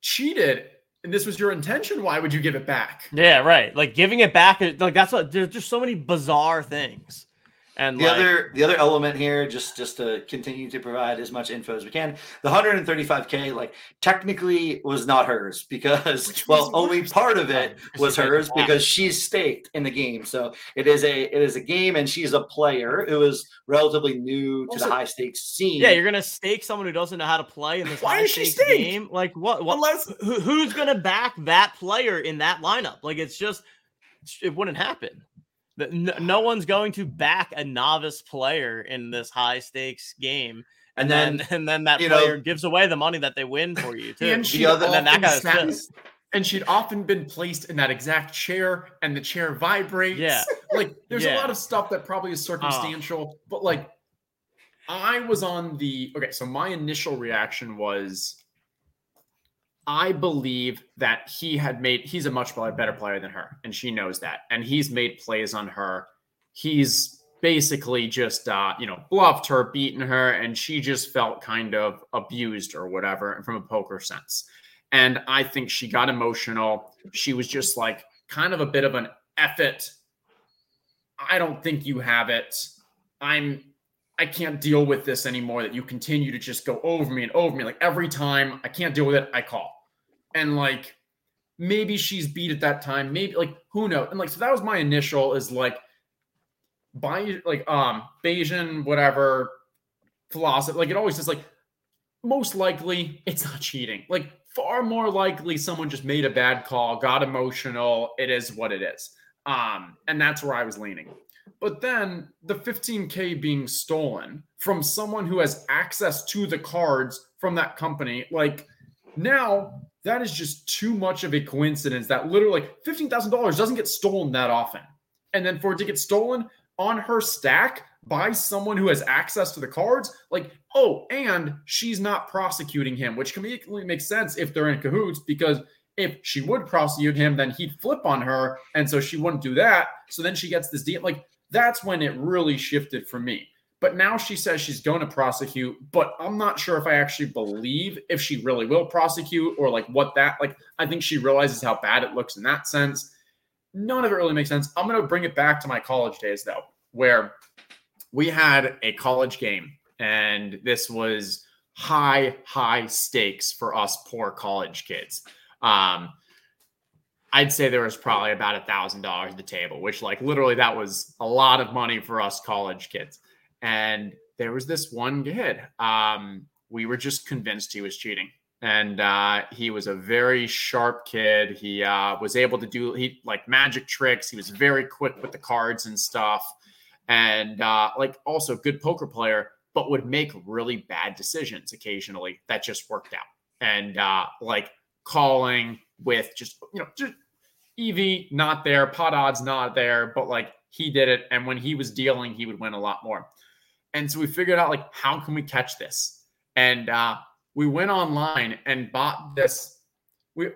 cheated and this was your intention, why would you give it back? Yeah. Right. Like giving it back. Like that's what, there's just so many bizarre things. And the like, other the other element here, just just to continue to provide as much info as we can, the one hundred thirty-five K like technically was not hers because well only part of it was hers because she's staked in the game. So it is a it is a game and she's a player who is relatively new to also, the high stakes scene. Yeah, you're gonna stake someone who doesn't know how to play in this why high stakes game. Like what? what Unless who, who's gonna back that player in that lineup? Like it's just it wouldn't happen. No, no one's going to back a novice player in this high stakes game, and, and then and then that player know, gives away the money that they win for you too. And, the other, and then that guy's pissed. And she'd often been placed in that exact chair, and the chair vibrates. Yeah, like there's yeah. a lot of stuff that probably is circumstantial, uh, but like I was on the okay. So my initial reaction was, I believe that he had made, he's a much better player than her, and she knows that. And he's made plays on her. He's basically just, uh, you know, bluffed her, beaten her, and she just felt kind of abused or whatever from a poker sense. And I think she got emotional. She was just like kind of a bit of an F it. I don't think you have it. I'm I can't deal with this anymore, that you continue to just go over me and over me. Like every time I can't deal with it, I call. And like, maybe she's beat at that time. Maybe like, who knows? And like, so that was my initial is like, by like, um, Bayesian, whatever philosophy, like it always is like, most likely it's not cheating. Like far more likely someone just made a bad call, got emotional. It is what it is. Um, and that's where I was leaning. But then the fifteen K being stolen from someone who has access to the cards from that company, like now that is just too much of a coincidence that literally like fifteen thousand dollars doesn't get stolen that often. And then for it to get stolen on her stack by someone who has access to the cards, like, oh, and she's not prosecuting him, which completely makes sense if they're in cahoots, because if she would prosecute him, then he'd flip on her. And so she wouldn't do that. So then she gets this deal. Like, that's when it really shifted for me. But now she says she's going to prosecute, but I'm not sure if I actually believe if she really will prosecute or like what that, like, I think she realizes how bad it looks in that sense. None of it really makes sense. I'm going to bring it back to my college days though, where we had a college game and this was high, high stakes for us poor college kids. Um, I'd say there was probably about a thousand dollars at the table, which like literally that was a lot of money for us college kids. And there was this one kid. Um, we were just convinced he was cheating. And uh, he was a very sharp kid. He uh, was able to do he like magic tricks. He was very quick with the cards and stuff. And uh, like also good poker player, but would make really bad decisions occasionally that just worked out. And uh, like calling with just, you know, just E V not there, pot odds not there, but like he did it. And when he was dealing, he would win a lot more. And so we figured out like, how can we catch this? And uh, we went online and bought this we,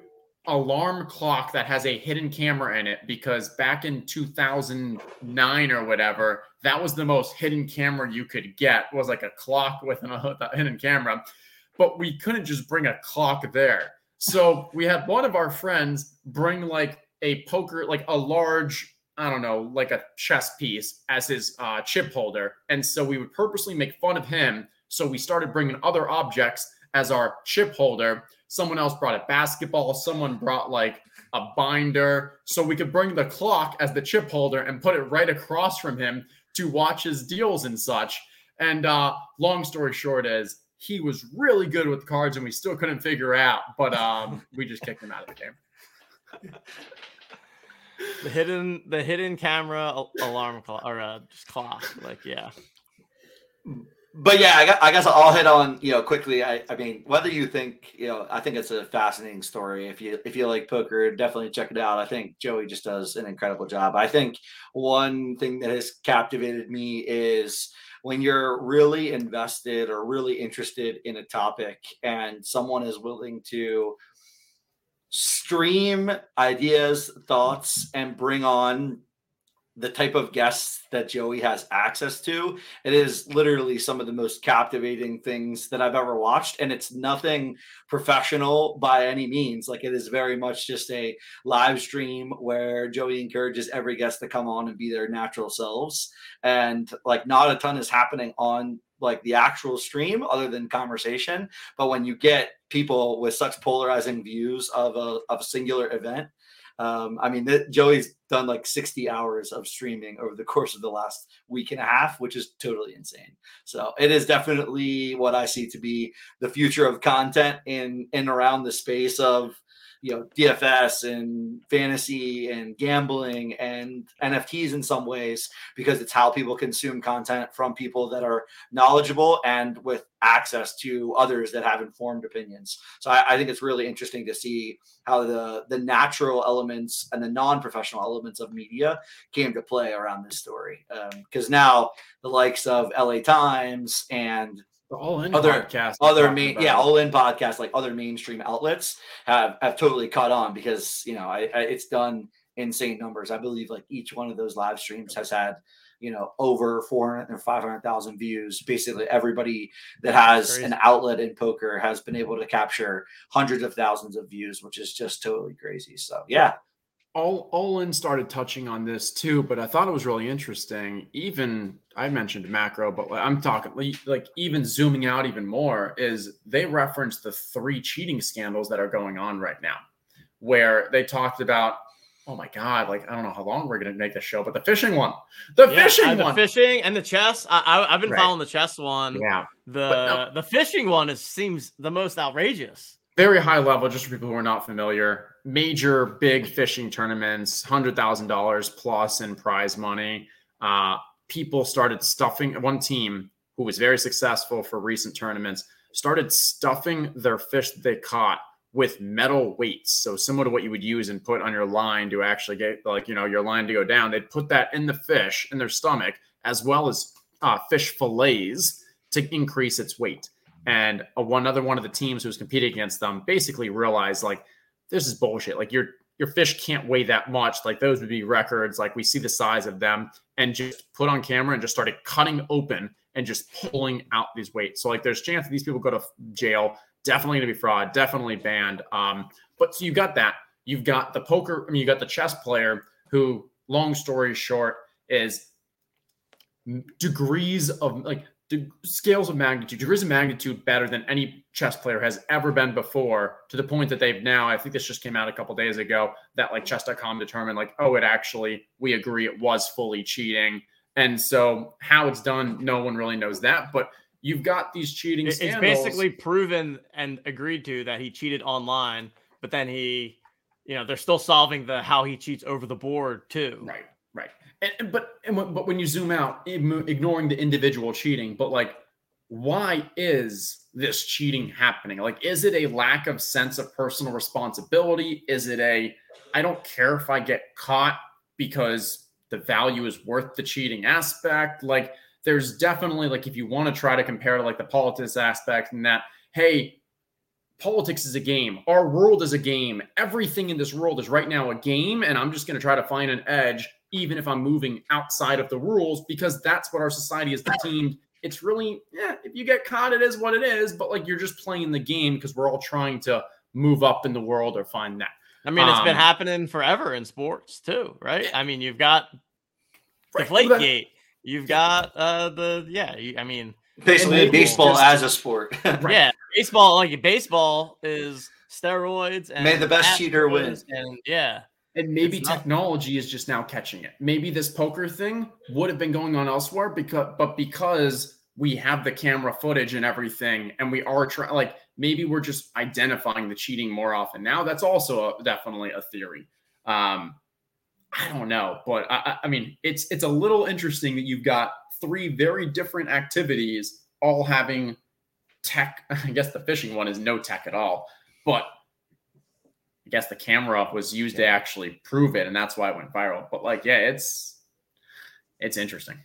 alarm clock that has a hidden camera in it, because back in two thousand nine or whatever, that was the most hidden camera you could get, was like a clock with an, a hidden camera, but we couldn't just bring a clock there. So we had one of our friends bring like a poker, like a large, I don't know, like a chess piece as his uh, chip holder. And so we would purposely make fun of him. So we started bringing other objects as our chip holder. Someone else brought a basketball. Someone brought like a binder. So we could bring the clock as the chip holder and put it right across from him to watch his deals and such. And uh, long story short is, he was really good with cards and we still couldn't figure out, but um, we just kicked him out of the game. The hidden, the hidden camera alarm clock or uh, just clock. Like, yeah. But yeah, I, got, I guess I'll hit on, you know, quickly. I, I mean, whether you think, you know, I think it's a fascinating story. If you, if you like poker, definitely check it out. I think Joey just does an incredible job. I think one thing that has captivated me is, when you're really invested or really interested in a topic and someone is willing to stream ideas, thoughts, and bring on the type of guests that Joey has access to, it is literally some of the most captivating things that I've ever watched. And it's nothing professional by any means. Like, it is very much just a live stream where Joey encourages every guest to come on and be their natural selves. And like, not a ton is happening on like the actual stream other than conversation. But when you get people with such polarizing views of a, of a singular event, Um, I mean, th- Joey's done like sixty hours of streaming over the course of the last week and a half, which is totally insane. So it is definitely what I see to be the future of content in and around the space of, you know, D F S and fantasy and gambling and N F Ts in some ways, because it's how people consume content from people that are knowledgeable and with access to others that have informed opinions. So I, I think it's really interesting to see how the, the natural elements and the non-professional elements of media came to play around this story. Um, 'cause now the likes of L A Times and All in other podcasts, other main, yeah, all in podcasts, like other mainstream outlets have, have totally caught on, because, you know, I, I, it's done insane numbers. I believe like each one of those live streams has had, you know, over four hundred or five hundred thousand views. Basically everybody that has an outlet in poker has been able to capture hundreds of thousands of views, which is just totally crazy. So, yeah. All, all in started touching on this too, but I thought it was really interesting. Even I mentioned macro, but I'm talking like even zooming out even more is they referenced the three cheating scandals that are going on right now, where they talked about, oh my God, like, I don't know how long we're going to make this show, but the fishing one, the yeah, fishing the one, the fishing and the chess. I, I, I've been right. following the chess one. Yeah. The, no. the fishing one is seems the most outrageous. Very high level, just for people who are not familiar, major big fishing tournaments, one hundred thousand dollars plus in prize money. Uh, people started stuffing, one team who was very successful for recent tournaments, started stuffing their fish that they caught with metal weights. So similar to what you would use and put on your line to actually get like, you know, your line to go down, they'd put that in the fish, in their stomach, as well as uh, fish fillets to increase its weight. And one other one of the teams who was competing against them basically realized, like, this is bullshit. Like, your your fish can't weigh that much. Like, those would be records. Like, we see the size of them. And just put on camera and just started cutting open and just pulling out these weights. So, like, there's a chance that these people go to jail. Definitely going to be fraud. Definitely banned. Um, but so you got that. You've got the poker. I mean, you got the chess player who, long story short, is degrees of, like, to scales of magnitude, degrees of magnitude better than any chess player has ever been before, to the point that they've now, I think this just came out a couple days ago, that like chess dot com determined like, oh, it actually, we agree it was fully cheating. And so how it's done, no one really knows that, but you've got these cheating scandals. It's basically proven and agreed to that he cheated online, but then he, you know, they're still solving the how he cheats over the board too. Right, right. And, but and w- but when you zoom out, ignoring the individual cheating, but like, why is this cheating happening? Like, is it a lack of sense of personal responsibility? Is it a, I don't care if I get caught because the value is worth the cheating aspect? Like, there's definitely, like, if you want to try to compare to like the politics aspect and that, hey, politics is a game. Our world is a game. Everything in this world is right now a game. And I'm just going to try to find an edge, even if I'm moving outside of the rules, because that's what our society is deemed. It's really, yeah, if you get caught, it is what it is. But like, you're just playing the game because we're all trying to move up in the world or find that. I mean, it's um, been happening forever in sports too, right? I mean, you've got Deflategate. Right. Well, you've got uh, the, yeah, I mean. Basically baseball just, as a sport. Right. Yeah, baseball, like baseball is steroids. And may the best cheater win. And, yeah. And maybe it's technology not- is just now catching it. Maybe this poker thing would have been going on elsewhere, because, but because we have the camera footage and everything, and we are trying, like, maybe we're just identifying the cheating more often now. That's also a, definitely a theory. Um, I don't know, but I, I mean, it's it's a little interesting that you've got three very different activities all having tech. I guess the fishing one is no tech at all, but I guess the camera was used yeah. to actually prove it, and that's why it went viral. But like, yeah, it's it's interesting.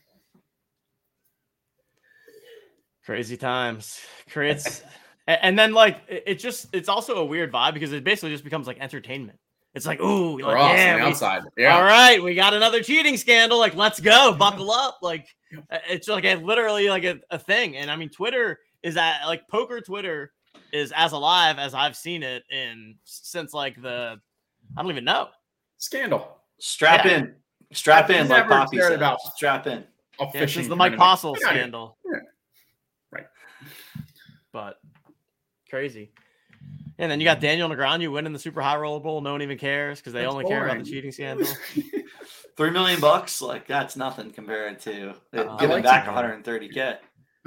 Crazy times. Creates and then like it just it's also a weird vibe because it basically just becomes like entertainment. It's like, ooh, like, us, yeah, we, outside. Yeah. All right, we got another cheating scandal. Like, let's go, buckle up. Like, it's like a, literally like a, a thing. And I mean, Twitter is at like poker. Twitter is as alive as I've seen it in since like the I don't even know scandal. Strap yeah. in, strap I've in, like Poppy said. About strap in. Yeah, this is the Mike Postle scandal, yeah. right? But crazy. And then you got Daniel Negreanu winning the Super High Roller Bowl. No one even cares because they that's only boring. Care about the cheating scandal. Three million bucks, like that's nothing compared to uh, giving like back one hundred thirty K.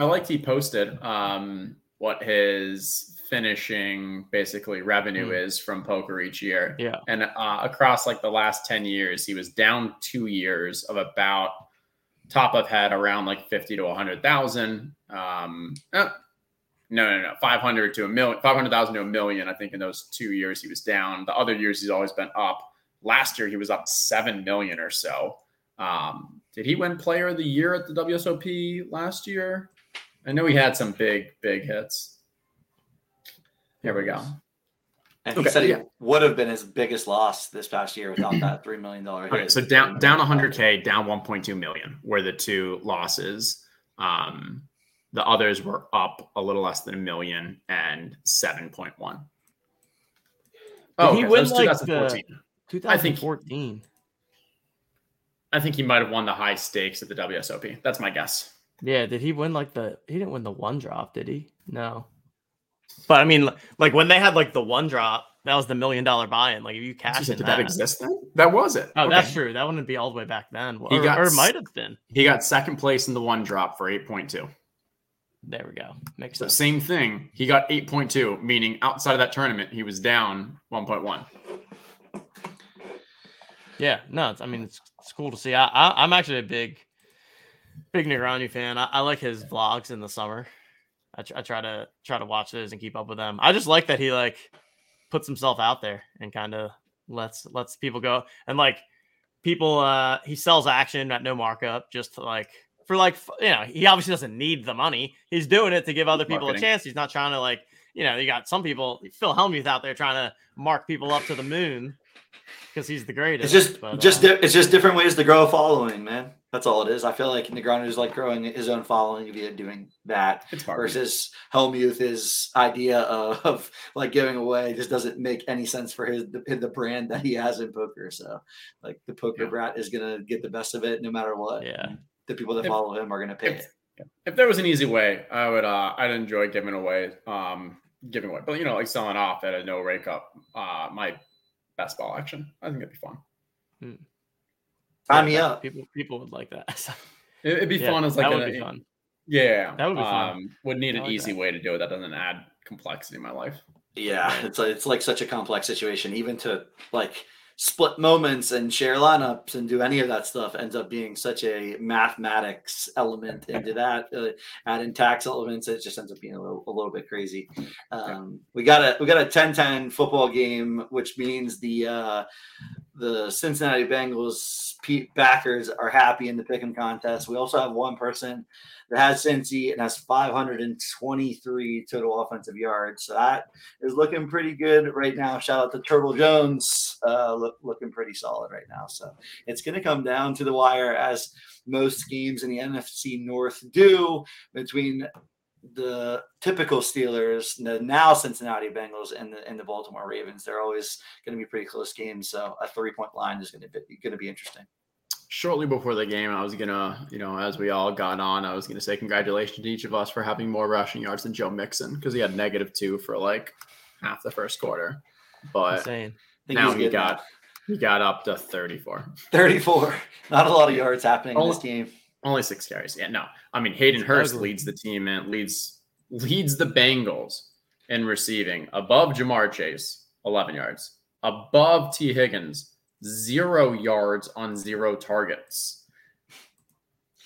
I liked he posted um, what his finishing basically revenue mm. is from poker each year. Yeah, and uh, across like the last ten years, he was down two years of about top of head around like fifty to a hundred thousand. Um, eh. No, no, no. five hundred to a million, five hundred thousand to a million. I think in those two years he was down. The other years he's always been up. Last year he was up seven million or so. Um, did he win player of the year at the W S O P last year? I know he had some big, big hits. Here we go. And okay, he said yeah. it would have been his biggest loss this past year without that three million dollars hit. Okay, so down, down one hundred K, down one point two million were the two losses. Um, The others were up a little less than a million and seven point one. Oh, okay. He wins so like twenty fourteen. twenty fourteen. I think, I think he might have won the high stakes at the W S O P. That's my guess. Yeah. Did he win like the, he didn't win the one drop, did he? No. But I mean, like when they had like the one drop, that was the million dollar buy-in. Like if you cashed in that. Did that exist then? That was it. Oh, okay. That's true. That wouldn't be all the way back then. Or, got, or it might have been. He got second place in the one drop for eight point two. There we go. Makes sense. Same thing. He got eight point two, meaning outside of that tournament, he was down one point one. Yeah, no, it's, I mean, it's, it's cool to see. I, I, I'm actually a big, big Negreanu fan. I, I like his vlogs in the summer. I, tr- I try to try to watch those and keep up with them. I just like that he like puts himself out there and kind of lets lets people go. And like people, uh, he sells action at no markup just to like, for like, you know, he obviously doesn't need the money. He's doing it to give other people marketing a chance. He's not trying to like, you know, you got some people, Phil Hellmuth out there trying to mark people up to the moon because he's the greatest. It's just, but, just, uh, it's just different ways to grow a following, man. That's all it is. I feel like Negreanu is like growing his own following via doing that versus Hellmuth. His idea of, of like giving away just doesn't make any sense for his the, the brand that he has in poker. So like the poker yeah. brat is going to get the best of it no matter what. Yeah. The people that follow if, him are going to pay if, it. If there was an easy way, I would uh, I'd enjoy giving away um, giving away, but you know, like selling off at a no rake up uh, my best ball action. I think it'd be fun. Hmm. Sign me up. People people would like that. it, it'd be yeah, fun as like that would a, be fun. Yeah, that would be fun. Um, would need an like easy that. way to do it that doesn't add complexity in my life. Yeah, it's like, it's like such a complex situation. Even to like split moments and share lineups and do any of that stuff ends up being such a mathematics element into that. Uh, add in tax elements, it just ends up being a little, a little bit crazy. Um, we got a we got a ten ten football game, which means the uh, the Cincinnati Bengals backers are happy in the pick'em contest. We also have one person that has Cincy and has five hundred twenty-three total offensive yards. So that is looking pretty good right now. Shout out to Turtle Jones. Uh, look, looking pretty solid right now. So it's going to come down to the wire, as most games in the N F C North do, between the typical Steelers, the now Cincinnati Bengals, and the and the Baltimore Ravens. They're always going to be pretty close games. So a three-point line is going to be going to be interesting. Shortly before the game, I was going to, you know, as we all got on, I was going to say congratulations to each of us for having more rushing yards than Joe Mixon, because he had negative two for like half the first quarter. But now he got, he got up to thirty-four. thirty-four. Not a lot of yards happening only, in this game. Only six carries. Yeah, no. I mean, Hayden Hurst leads the team and leads, leads the Bengals in receiving, above Jamar Chase, eleven yards, above T. Higgins, Zero yards on zero targets.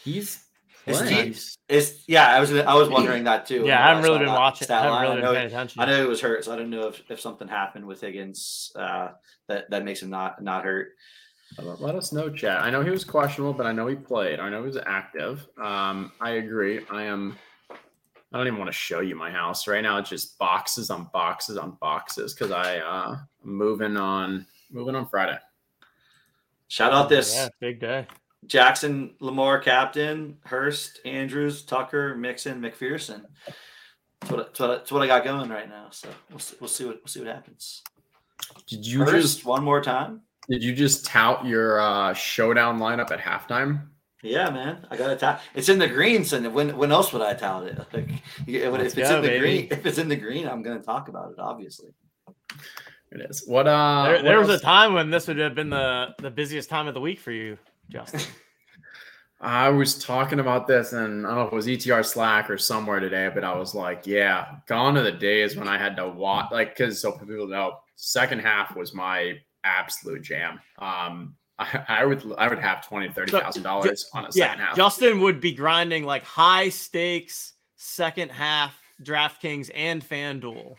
He's is is yeah. I was I was wondering that too. Yeah, I haven't really been watching. I haven't really been paying attention. I know it was hurt, so I don't know if, if something happened with Higgins uh, that that makes him not not hurt. Let us know, chat. I know he was questionable, but I know he played. I know he was active. Um, I agree. I am. I don't even want to show you my house right now. It's just boxes on boxes on boxes because I uh, moving on moving on Friday. Shout out this yeah, big day. Jackson, Lamar, Captain, Hurst, Andrews, Tucker, Mixon, McPherson. That's what, that's what, that's what I got going right now. So we'll see, we'll see what we'll see what happens. Did you Hurst, just one more time? Did you just tout your uh, showdown lineup at halftime? Yeah, man, I got to tout. It's in the green, so when when else would I tout it? Like, if Let's it's go, in the baby. green, if it's in the green, I'm going to talk about it, obviously. It is. What uh there, there what was else? a time when this would have been the, the busiest time of the week for you, Justin. I was talking about this, and I don't know if it was E T R Slack or somewhere today, but I was like, yeah, gone are the days when I had to watch, like, because so people know second half was my absolute jam. Um I, I would I would have twenty, thirty thousand so, dollars on a second yeah, half. Justin would be grinding like high stakes second half DraftKings and FanDuel.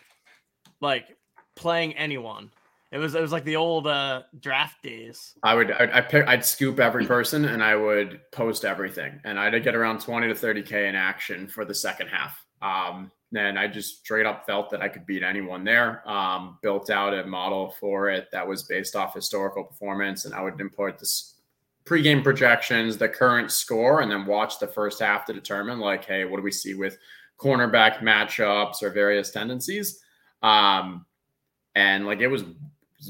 Like playing anyone. It was it was like the old uh, draft days. I would I'd, I'd, pick, I'd scoop every person and I would post everything. And I'd get around twenty to thirty K in action for the second half. Um, and I just straight up felt that I could beat anyone there. Um, built out a model for it that was based off historical performance. And I would import this pregame projections, the current score, and then watch the first half to determine like, hey, what do we see with cornerback matchups or various tendencies? Um, And like, it was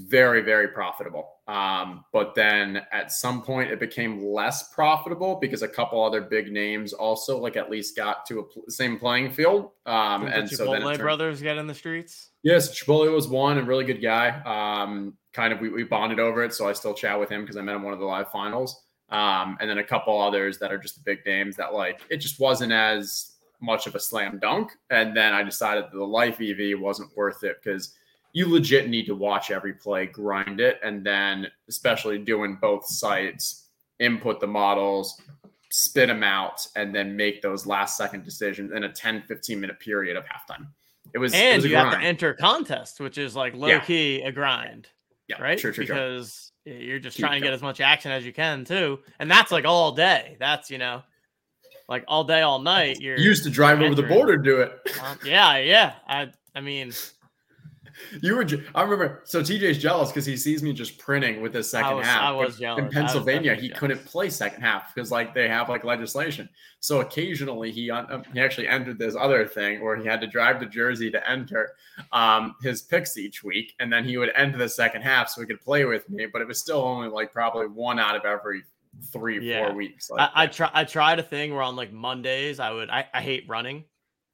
very, very profitable. Um, but then at some point it became less profitable because a couple other big names also like at least got to a pl- same playing field. Um, and the so Chipotle then it turned- brothers got in the streets. Yes. Chipotle was one, a really good guy. Um, kind of, we, we bonded over it. So I still chat with him because I met him one of the live finals. Um, and then a couple others that are just the big names that like, it just wasn't as much of a slam dunk. And then I decided that the life E V wasn't worth it because you legit need to watch every play, grind it, and then especially doing both sites, input the models, spit them out, and then make those last-second decisions in a ten, fifteen-minute period of halftime. It was And it was a you grind. have to enter contests, which is like low-key yeah. a grind, yeah. right? True, true, because true. you're just Keep trying to get as much action as you can, too. And that's like all day. That's, you know, like all day, all night. You're you used to drive entering. over the border to do it. Uh, yeah, yeah. I, I mean... You were, I remember. So T J's jealous because he sees me just printing with this second I was, half. I was jealous. In Pennsylvania, he jealous. couldn't play second half because like they have like legislation. So occasionally he um, he actually entered this other thing where he had to drive to Jersey to enter um, his picks each week, and then he would enter the second half so he could play with me. But it was still only like probably one out of every three, yeah. four weeks. Like, I, I try. I tried a thing where on like Mondays, I would. I, I hate running.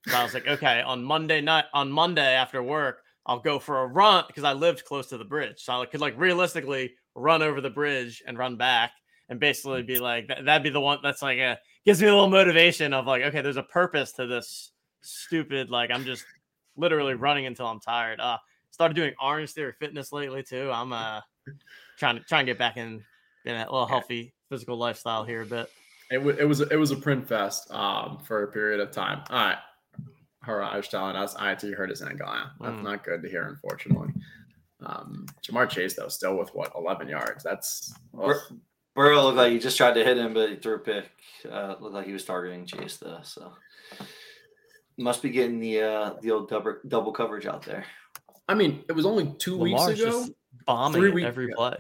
So I was like, okay, on Monday night, on Monday after work, I'll go for a run because I lived close to the bridge, so I could like realistically run over the bridge and run back, and basically be like, that, that'd be the one that's like a gives me a little motivation of like, okay, there's a purpose to this stupid. Like I'm just literally running until I'm tired. Uh, started doing Orange Theory Fitness lately too. I'm uh trying to try and get back in in a little healthy physical lifestyle here a bit. It was it was it was a print fest um for a period of time. All right. Haraj telling us I T hurt his ankle. That's mm. not good to hear, unfortunately. Um, Jamar Chase, though, still with, what, eleven yards. That's well, – Burrow looked like he just tried to hit him, but he threw a pick. Uh, looked like he was targeting Chase, though. So must be getting the uh, the old double, double coverage out there. I mean, it was only two Lamar's weeks ago. Lamar's just bombing three weeks every ago. play.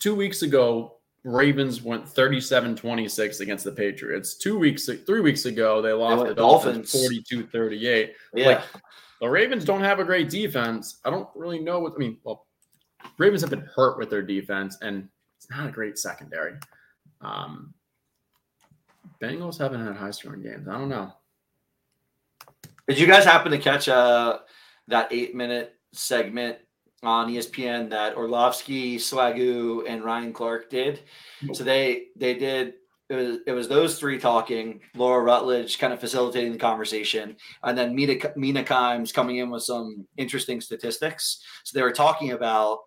Two weeks ago, Ravens went thirty-seven twenty-six against the Patriots. Two weeks, three weeks ago, they lost the Dolphins forty-two thirty-eight. Yeah. Like, the Ravens don't have a great defense. I don't really know what – I mean, well, Ravens have been hurt with their defense, and it's not a great secondary. Um, Bengals haven't had high-scoring games. I don't know. Did you guys happen to catch uh, that eight-minute segment on E S P N that Orlovsky, Swagoo, and Ryan Clark did? So they they did – It was, it was those three talking, Laura Rutledge kind of facilitating the conversation, and then Mina, Mina Kimes coming in with some interesting statistics. So they were talking about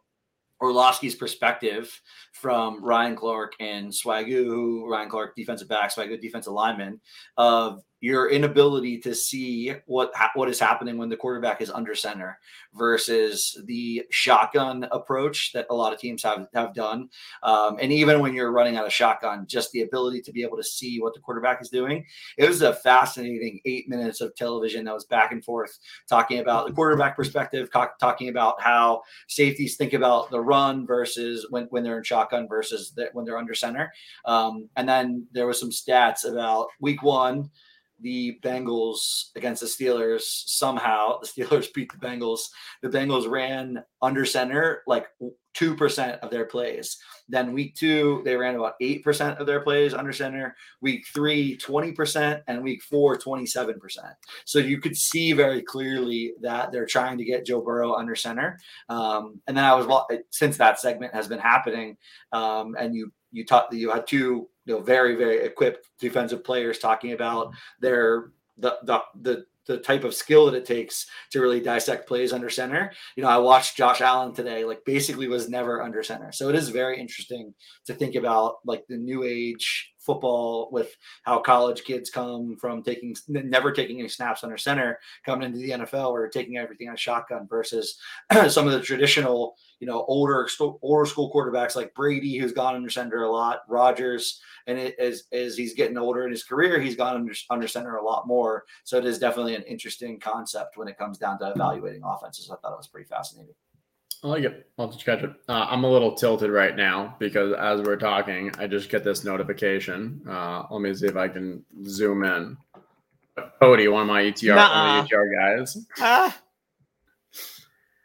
Orlovsky's perspective from Ryan Clark and Swagoo, who Ryan Clark, defensive back, Swagoo, defensive lineman, of your inability to see what what is happening when the quarterback is under center versus the shotgun approach that a lot of teams have, have done. Um, and even when you're running out of shotgun, just the ability to be able to see what the quarterback is doing. It was a fascinating eight minutes of television that was back and forth talking about the quarterback perspective, talking about how safeties think about the run versus when, when they're in shotgun versus the, when they're under center. Um, and then there was some stats about week one, the Bengals against the Steelers. Somehow the Steelers beat the Bengals. The Bengals ran under center like two percent of their plays. Then week two, they ran about eight percent of their plays under center. Week three, twenty percent, and week four, twenty-seven percent. So you could see very clearly that they're trying to get Joe Burrow under center. Um, and then I was, since that segment has been happening, um, and you, you taught that you had two, you know, very, very equipped defensive players talking about their the the the the type of skill that it takes to really dissect plays under center. You know, I watched Josh Allen today, like basically was never under center. So it is very interesting to think about like the new age football with how college kids come from taking never taking any snaps under center, coming into the N F L or taking everything on shotgun versus some of the traditional, you know, older older school quarterbacks like Brady, who's gone under center a lot, Rodgers, and it, as as he's getting older in his career, he's gone under, under center a lot more. So it is definitely an interesting concept when it comes down to evaluating offenses. I thought it was pretty fascinating. I like it. I'll just catch it. Uh, I'm a little tilted right now because as we're talking, I just get this notification. Uh, let me see if I can zoom in. Cody, one of my E T R, one of the E T R guys. Ah.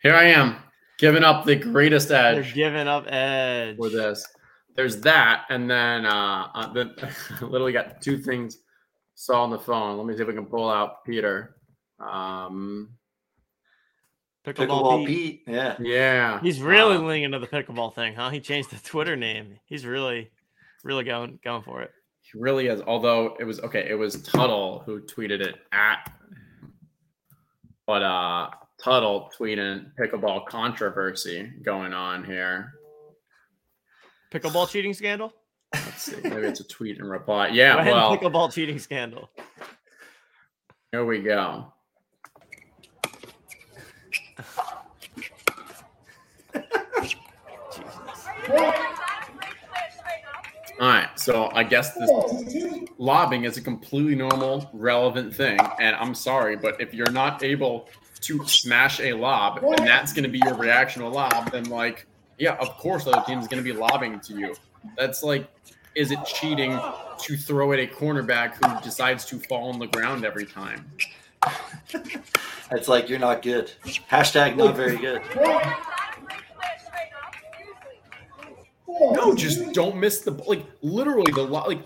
Here I am, giving up the greatest edge. They're giving up edge. For this. There's that. And then uh, I literally got two things saw on the phone. Let me see if we can pull out Peter. Um Pickleball, pickleball Pete. Pete. Yeah. Yeah. He's really um, leaning into the pickleball thing, huh? He changed the Twitter name. He's really, really going going for it. He really is. Although it was okay, it was Tuttle who tweeted it at but uh Tuttle tweeting pickleball controversy going on here. Pickleball cheating scandal? Let's see. Maybe it's a tweet and reply. Yeah, go ahead, well, pickleball cheating scandal. Here we go. All right, so I guess this lobbing is a completely normal, relevant thing, and I'm sorry, but if you're not able to smash a lob, and that's going to be your reaction to a lob, then, like, yeah, of course the other team is going to be lobbing to you. That's like, is it cheating to throw at a cornerback who decides to fall on the ground every time? It's like, you're not good. Hashtag not very good. No, just don't miss the like. Literally, the lob. Like,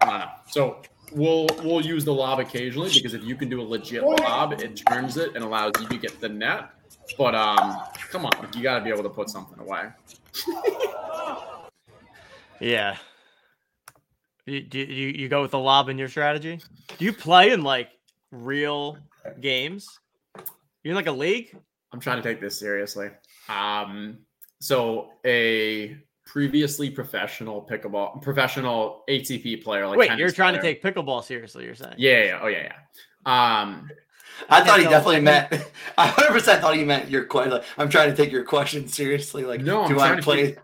I don't know. So we'll we'll use the lob occasionally because if you can do a legit lob, it turns it and allows you to get the net. But um, come on, like, you got to be able to put something away. Yeah. You, do you you go with the lob in your strategy? Do you play in like real games? You're in like a league? I'm trying to take this seriously. Um, so a previously professional pickleball, professional A T P player. Like Wait, you're trying player. to take pickleball seriously? You're saying? Yeah, yeah, oh yeah, yeah. Um, I, I thought he definitely meant. I one hundred percent thought he meant your question. Like, I'm trying to take your question seriously. Like, no, do I play? Take-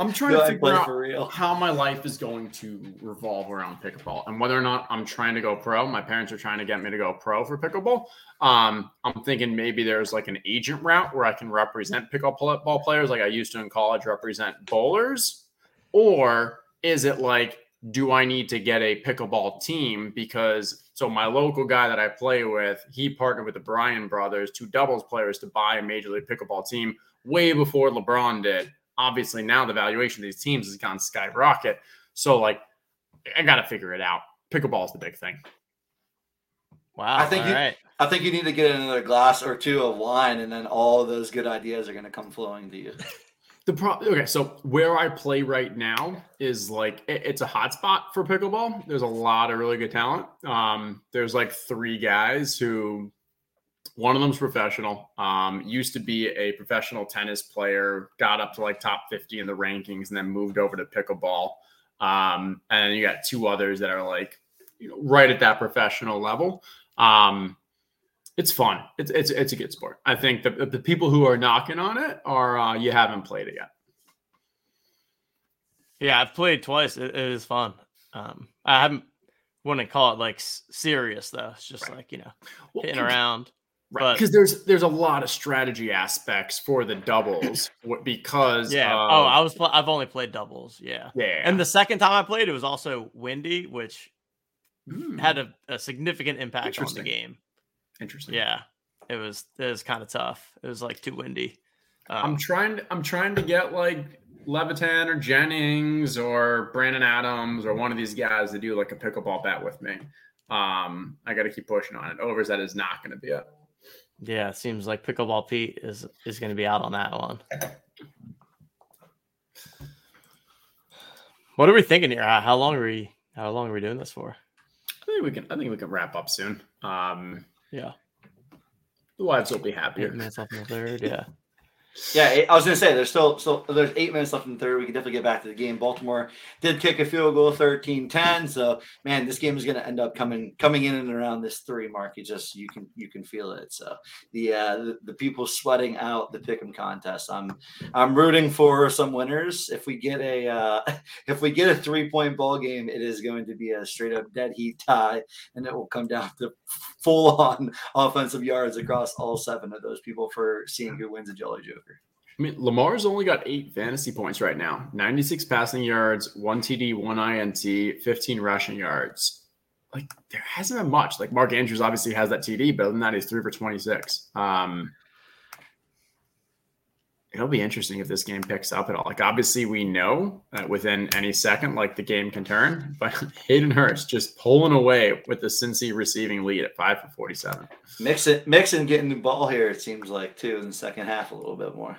I'm trying no, to figure out for real. how my life is going to revolve around pickleball and whether or not I'm trying to go pro. My parents are trying to get me to go pro for pickleball. Um, I'm thinking maybe there's like an agent route where I can represent pickleball players like I used to in college, represent bowlers. Or is it like, do I need to get a pickleball team? Because so my local guy that I play with, he partnered with the Brian brothers, two doubles players, to buy a major league pickleball team way before LeBron did. Obviously, now the valuation of these teams has gone skyrocket. So, like, I got to figure it out. Pickleball is the big thing. Wow. I think, all you, right. I think you need to get another glass or two of wine, and then all of those good ideas are going to come flowing to you. The pro- Okay, so where I play right now is, like, it, it's a hot spot for pickleball. There's a lot of really good talent. Um, there's, like, three guys who – one of them's professional, um, used to be a professional tennis player, got up to like top fifty in the rankings and then moved over to pickleball. Um, and then you got two others that are like, you know, right at that professional level. Um, it's fun. It's, it's, it's a good sport. I think the, the people who are knocking on it are, uh, you haven't played it yet. Yeah. I've played twice. It, it is fun. Um, I haven't, wouldn't call it like serious though. It's just right. like, you know, hitting well, around. Right, because there's there's a lot of strategy aspects for the doubles because yeah. Of, oh, I was pl- I've only played doubles, yeah. Yeah. And the second time I played, it was also windy, which mm. had a, a significant impact on the game. Interesting. Yeah, it was it was kind of tough. It was like too windy. Um, I'm trying to, I'm trying to get like Levitan or Jennings or Brandon Adams or one of these guys to do like a pickleball bet with me. Um, I got to keep pushing on it. Overs that is not going to be it. Yeah, it seems like Pickleball Pete is is going to be out on that one. What are we thinking here? How long are we? How long are we doing this for? I think we can. I think we can wrap up soon. Um, yeah, the wives will be happier. Eight minutes left in the third. Yeah, yeah. I was going to say there's still so there's eight minutes left in the third. We can definitely get back to the game. Baltimore did kick a field goal, thirteen ten. So man, this game is going to end up coming coming in and around this three mark. You just you can you can feel it. So the uh, the, the people sweating out the pick'em contest. I'm I'm rooting for some winners. If we get a uh, if we get a three point ball game, it is going to be a straight up dead heat tie, and it will come down to full on offensive yards across all seven of those people for seeing who wins a Jolly Joker. I mean, Lamar's only got eight fantasy points right now. ninety-six passing yards, one T D, one I N T, fifteen rushing yards. Like, there hasn't been much. Like, Mark Andrews obviously has that T D, but other than that, he's three for twenty-six. Um, it'll be interesting if this game picks up at all. Like, obviously, we know that within any second, like, the game can turn. But Hayden Hurst just pulling away with the Cincy receiving lead at five for forty-seven. Mixon, Mixon getting the ball here, it seems like, too, in the second half a little bit more.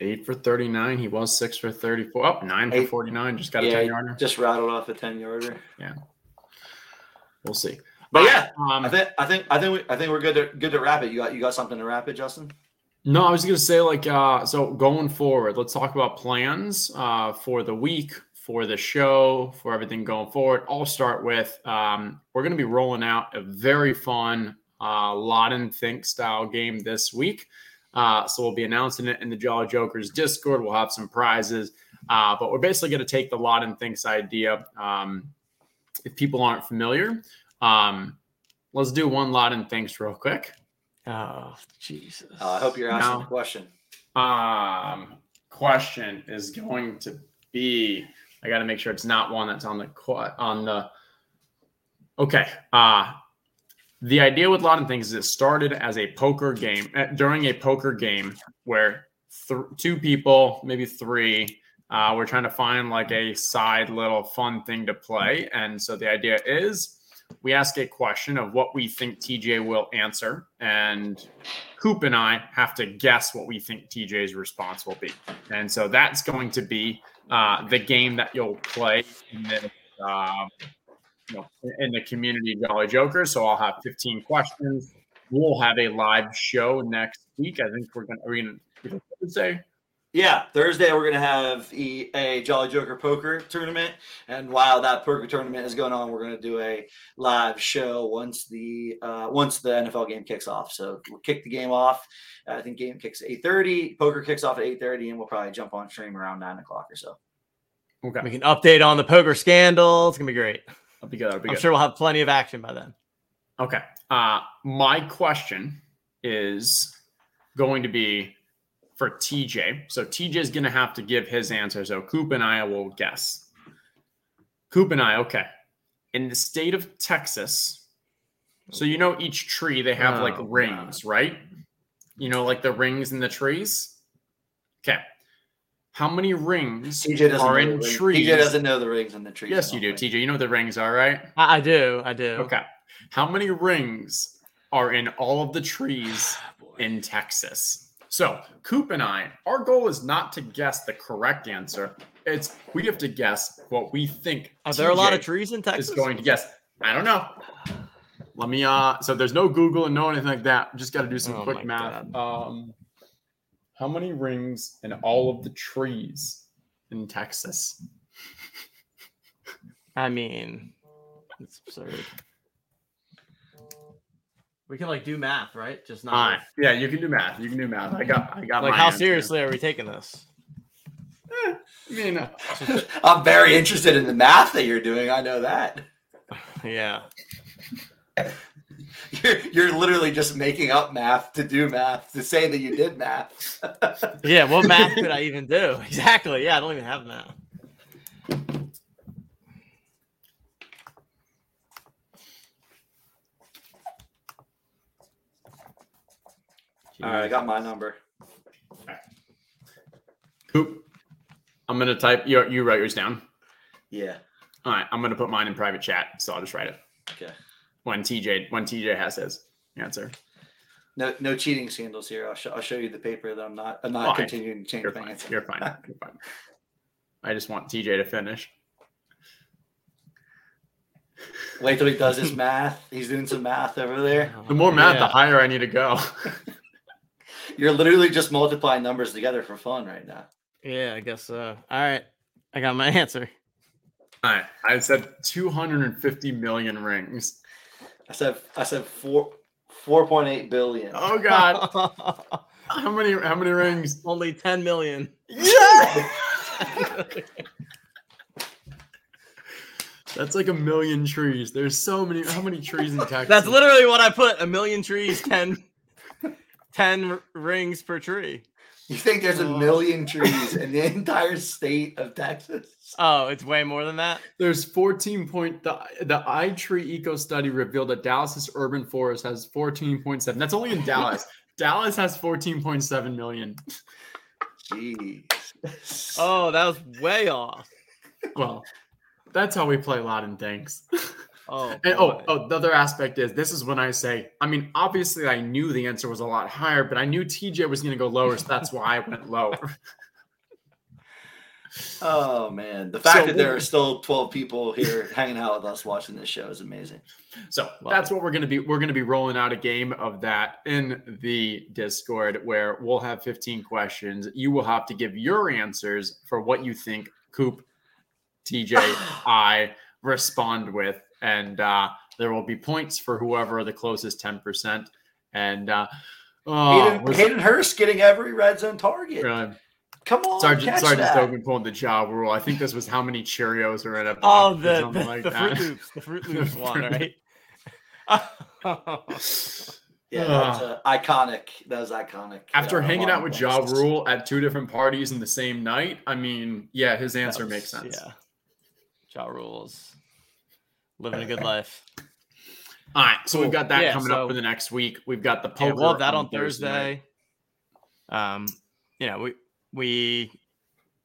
Eight for thirty-nine. He was six for thirty-four. Up oh, nine Eight. for forty-nine. Just got a yeah, ten-yarder. Just rattled off a ten-yarder. Yeah, we'll see. But, but yeah, um, I think I think I think we, I think we're good to good to wrap it. You got you got something to wrap it, Justin? No, I was going to say like uh, so going forward. Let's talk about plans uh, for the week, for the show, for everything going forward. I'll start with um, we're going to be rolling out a very fun uh, Loden Think style game this week. Uh, so we'll be announcing it in the Jolly Jokers Discord. We'll have some prizes, uh, but we're basically going to take the Loden Thinks idea. Um, if people aren't familiar, um, let's do one Loden Thinks real quick. Oh, Jesus. Uh, I hope you're asking the question. Um, question is going to be, I got to make sure it's not one that's on the, on the, okay. Uh, The idea with Loden Thinks is it started as a poker game, during a poker game where th- two people, maybe three, Uh, we're trying to find like a side little fun thing to play. And so the idea is we ask a question of what we think T J will answer, and Cupe and I have to guess what we think T J's response will be. And so that's going to be uh, the game that you'll play in this, uh, you know, in the community Jolly Jokers. So I'll have fifteen questions. We'll have a live show next week. I think we're going to, are we going to Thursday? Yeah, Thursday we're going to have a Jolly Joker poker tournament. And while that poker tournament is going on, we're going to do a live show once the uh, once the N F L game kicks off. So we'll kick the game off. I think game kicks at eight thirty. Poker kicks off at eight thirty, and we'll probably jump on stream around nine o'clock or so. Okay. We can update on the poker scandal. It's going to be great. That'll be good. That'll be I'm good. sure we'll have plenty of action by then. Okay. Uh, my question is going to be for T J. So T J is going to have to give his answer. So Cupe and I will guess. Cupe and I, okay. In the state of Texas, so you know each tree, they have oh, like rings, God. Right? You know, like the rings in the trees? Okay. How many rings are in trees? T J doesn't know the rings in the trees. Yes, you do, T J. You know what the rings are, right? I, I do. I do. Okay. How many rings are in all of the trees in Texas? So, Cupe and I, our goal is not to guess the correct answer. It's we have to guess what we think. Are there T J a lot of trees in Texas? Is going to guess. I don't know. Let me. Uh. So there's no Google and no anything like that. Just got to do some oh quick math. God. Um. How many rings in all of the trees in Texas? I mean, it's absurd. We can like do math, right? Just not. Right. Yeah, you can do math. You can do math. I got. I got. Like, how seriously are we taking this? Eh, I mean, uh, I'm very interested in the math that you're doing. I know that. Yeah. You're you're literally just making up math to do math to say that you did math. Yeah. What math could I even do? Exactly. Yeah. I don't even have math. All right, I got my number. Right. Cupe, I'm going to type. You, you write yours down? Yeah. All right, I'm going to put mine in private chat, so I'll just write it. Okay. When T J when T J has his answer. No no cheating scandals here. I'll, sh- I'll show you the paper that I'm not I'm not fine. continuing to change my answer. You're fine. You're fine. I just want T J to finish. Wait till he does his math. He's doing some math over there. The more math, yeah. the higher I need to go. You're literally just multiplying numbers together for fun right now. Yeah, I guess so. All right. I got my answer. All right. I said two hundred fifty million rings. I said I said four four point eight billion. Oh God. how many how many rings? Only ten million. Yeah. That's like a million trees. There's so many. How many trees in Texas? That's literally what I put. A million trees, ten ten rings per tree. You think there's a million trees in the entire state of Texas? Oh, it's way more than that. There's fourteen point. The, the iTree Eco Study revealed that Dallas's urban forest has fourteen point seven. That's only in Dallas. Dallas has fourteen point seven million. Jeez. Oh, that was way off. Well, that's how we play Loudon Thanks. Oh, and, oh, oh, the other aspect is this is when I say, I mean, obviously I knew the answer was a lot higher, but I knew T J was going to go lower. So that's why I went lower. Oh man. The fact so, that there are still twelve people here hanging out with us watching this show is amazing. So Love that's it. What we're going to be. We're going to be rolling out a game of that in the Discord where we'll have fifteen questions. You will have to give your answers for what you think Cupe, T J, I respond with. And uh, there will be points for whoever the closest ten percent. And uh, oh, Hayden, Hayden Hurst getting every red zone target. Really? Come on, Sergeant, catch Sergeant that. Sergeant Stogan pulling the job rule. I think this was how many Cheerios are in a box. Oh, the, the, like the Fruit Loops. The Fruit Loops one, right? Yeah, that's uh, iconic. That was iconic. After yeah, hanging out with Ja Rule at two different parties in the same night, I mean, yeah, his answer was, makes sense. Yeah, Ja Rule's. Living a good life. All right. So cool. We've got that yeah, coming so, up for the next week. We've got the poker. Yeah, we'll have that on, on Thursday. Thursday. Um, you know, we we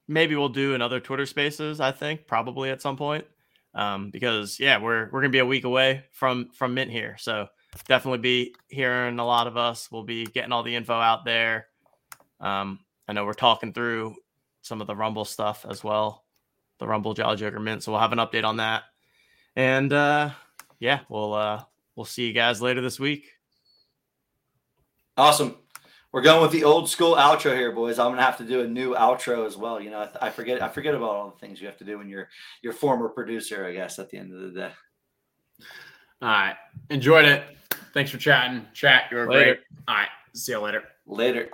maybe we'll do another Twitter Spaces, I think, probably at some point. Um, because yeah, we're we're gonna be a week away from from Mint here, so definitely be hearing a lot of us. We'll be getting all the info out there. Um, I know we're talking through some of the Rumble stuff as well, the Rumble Jolly Joker Mint. So we'll have an update on that, and uh, yeah, we'll uh, we'll see you guys later this week. Awesome. We're going with the old school outro here, boys. I'm going to have to do a new outro as well. You know, I, th- I forget I forget about all the things you have to do when you're your former producer, I guess, at the end of the day. All right. Enjoyed it. Thanks for chatting. Chat, you were great. All right. See you later. Later.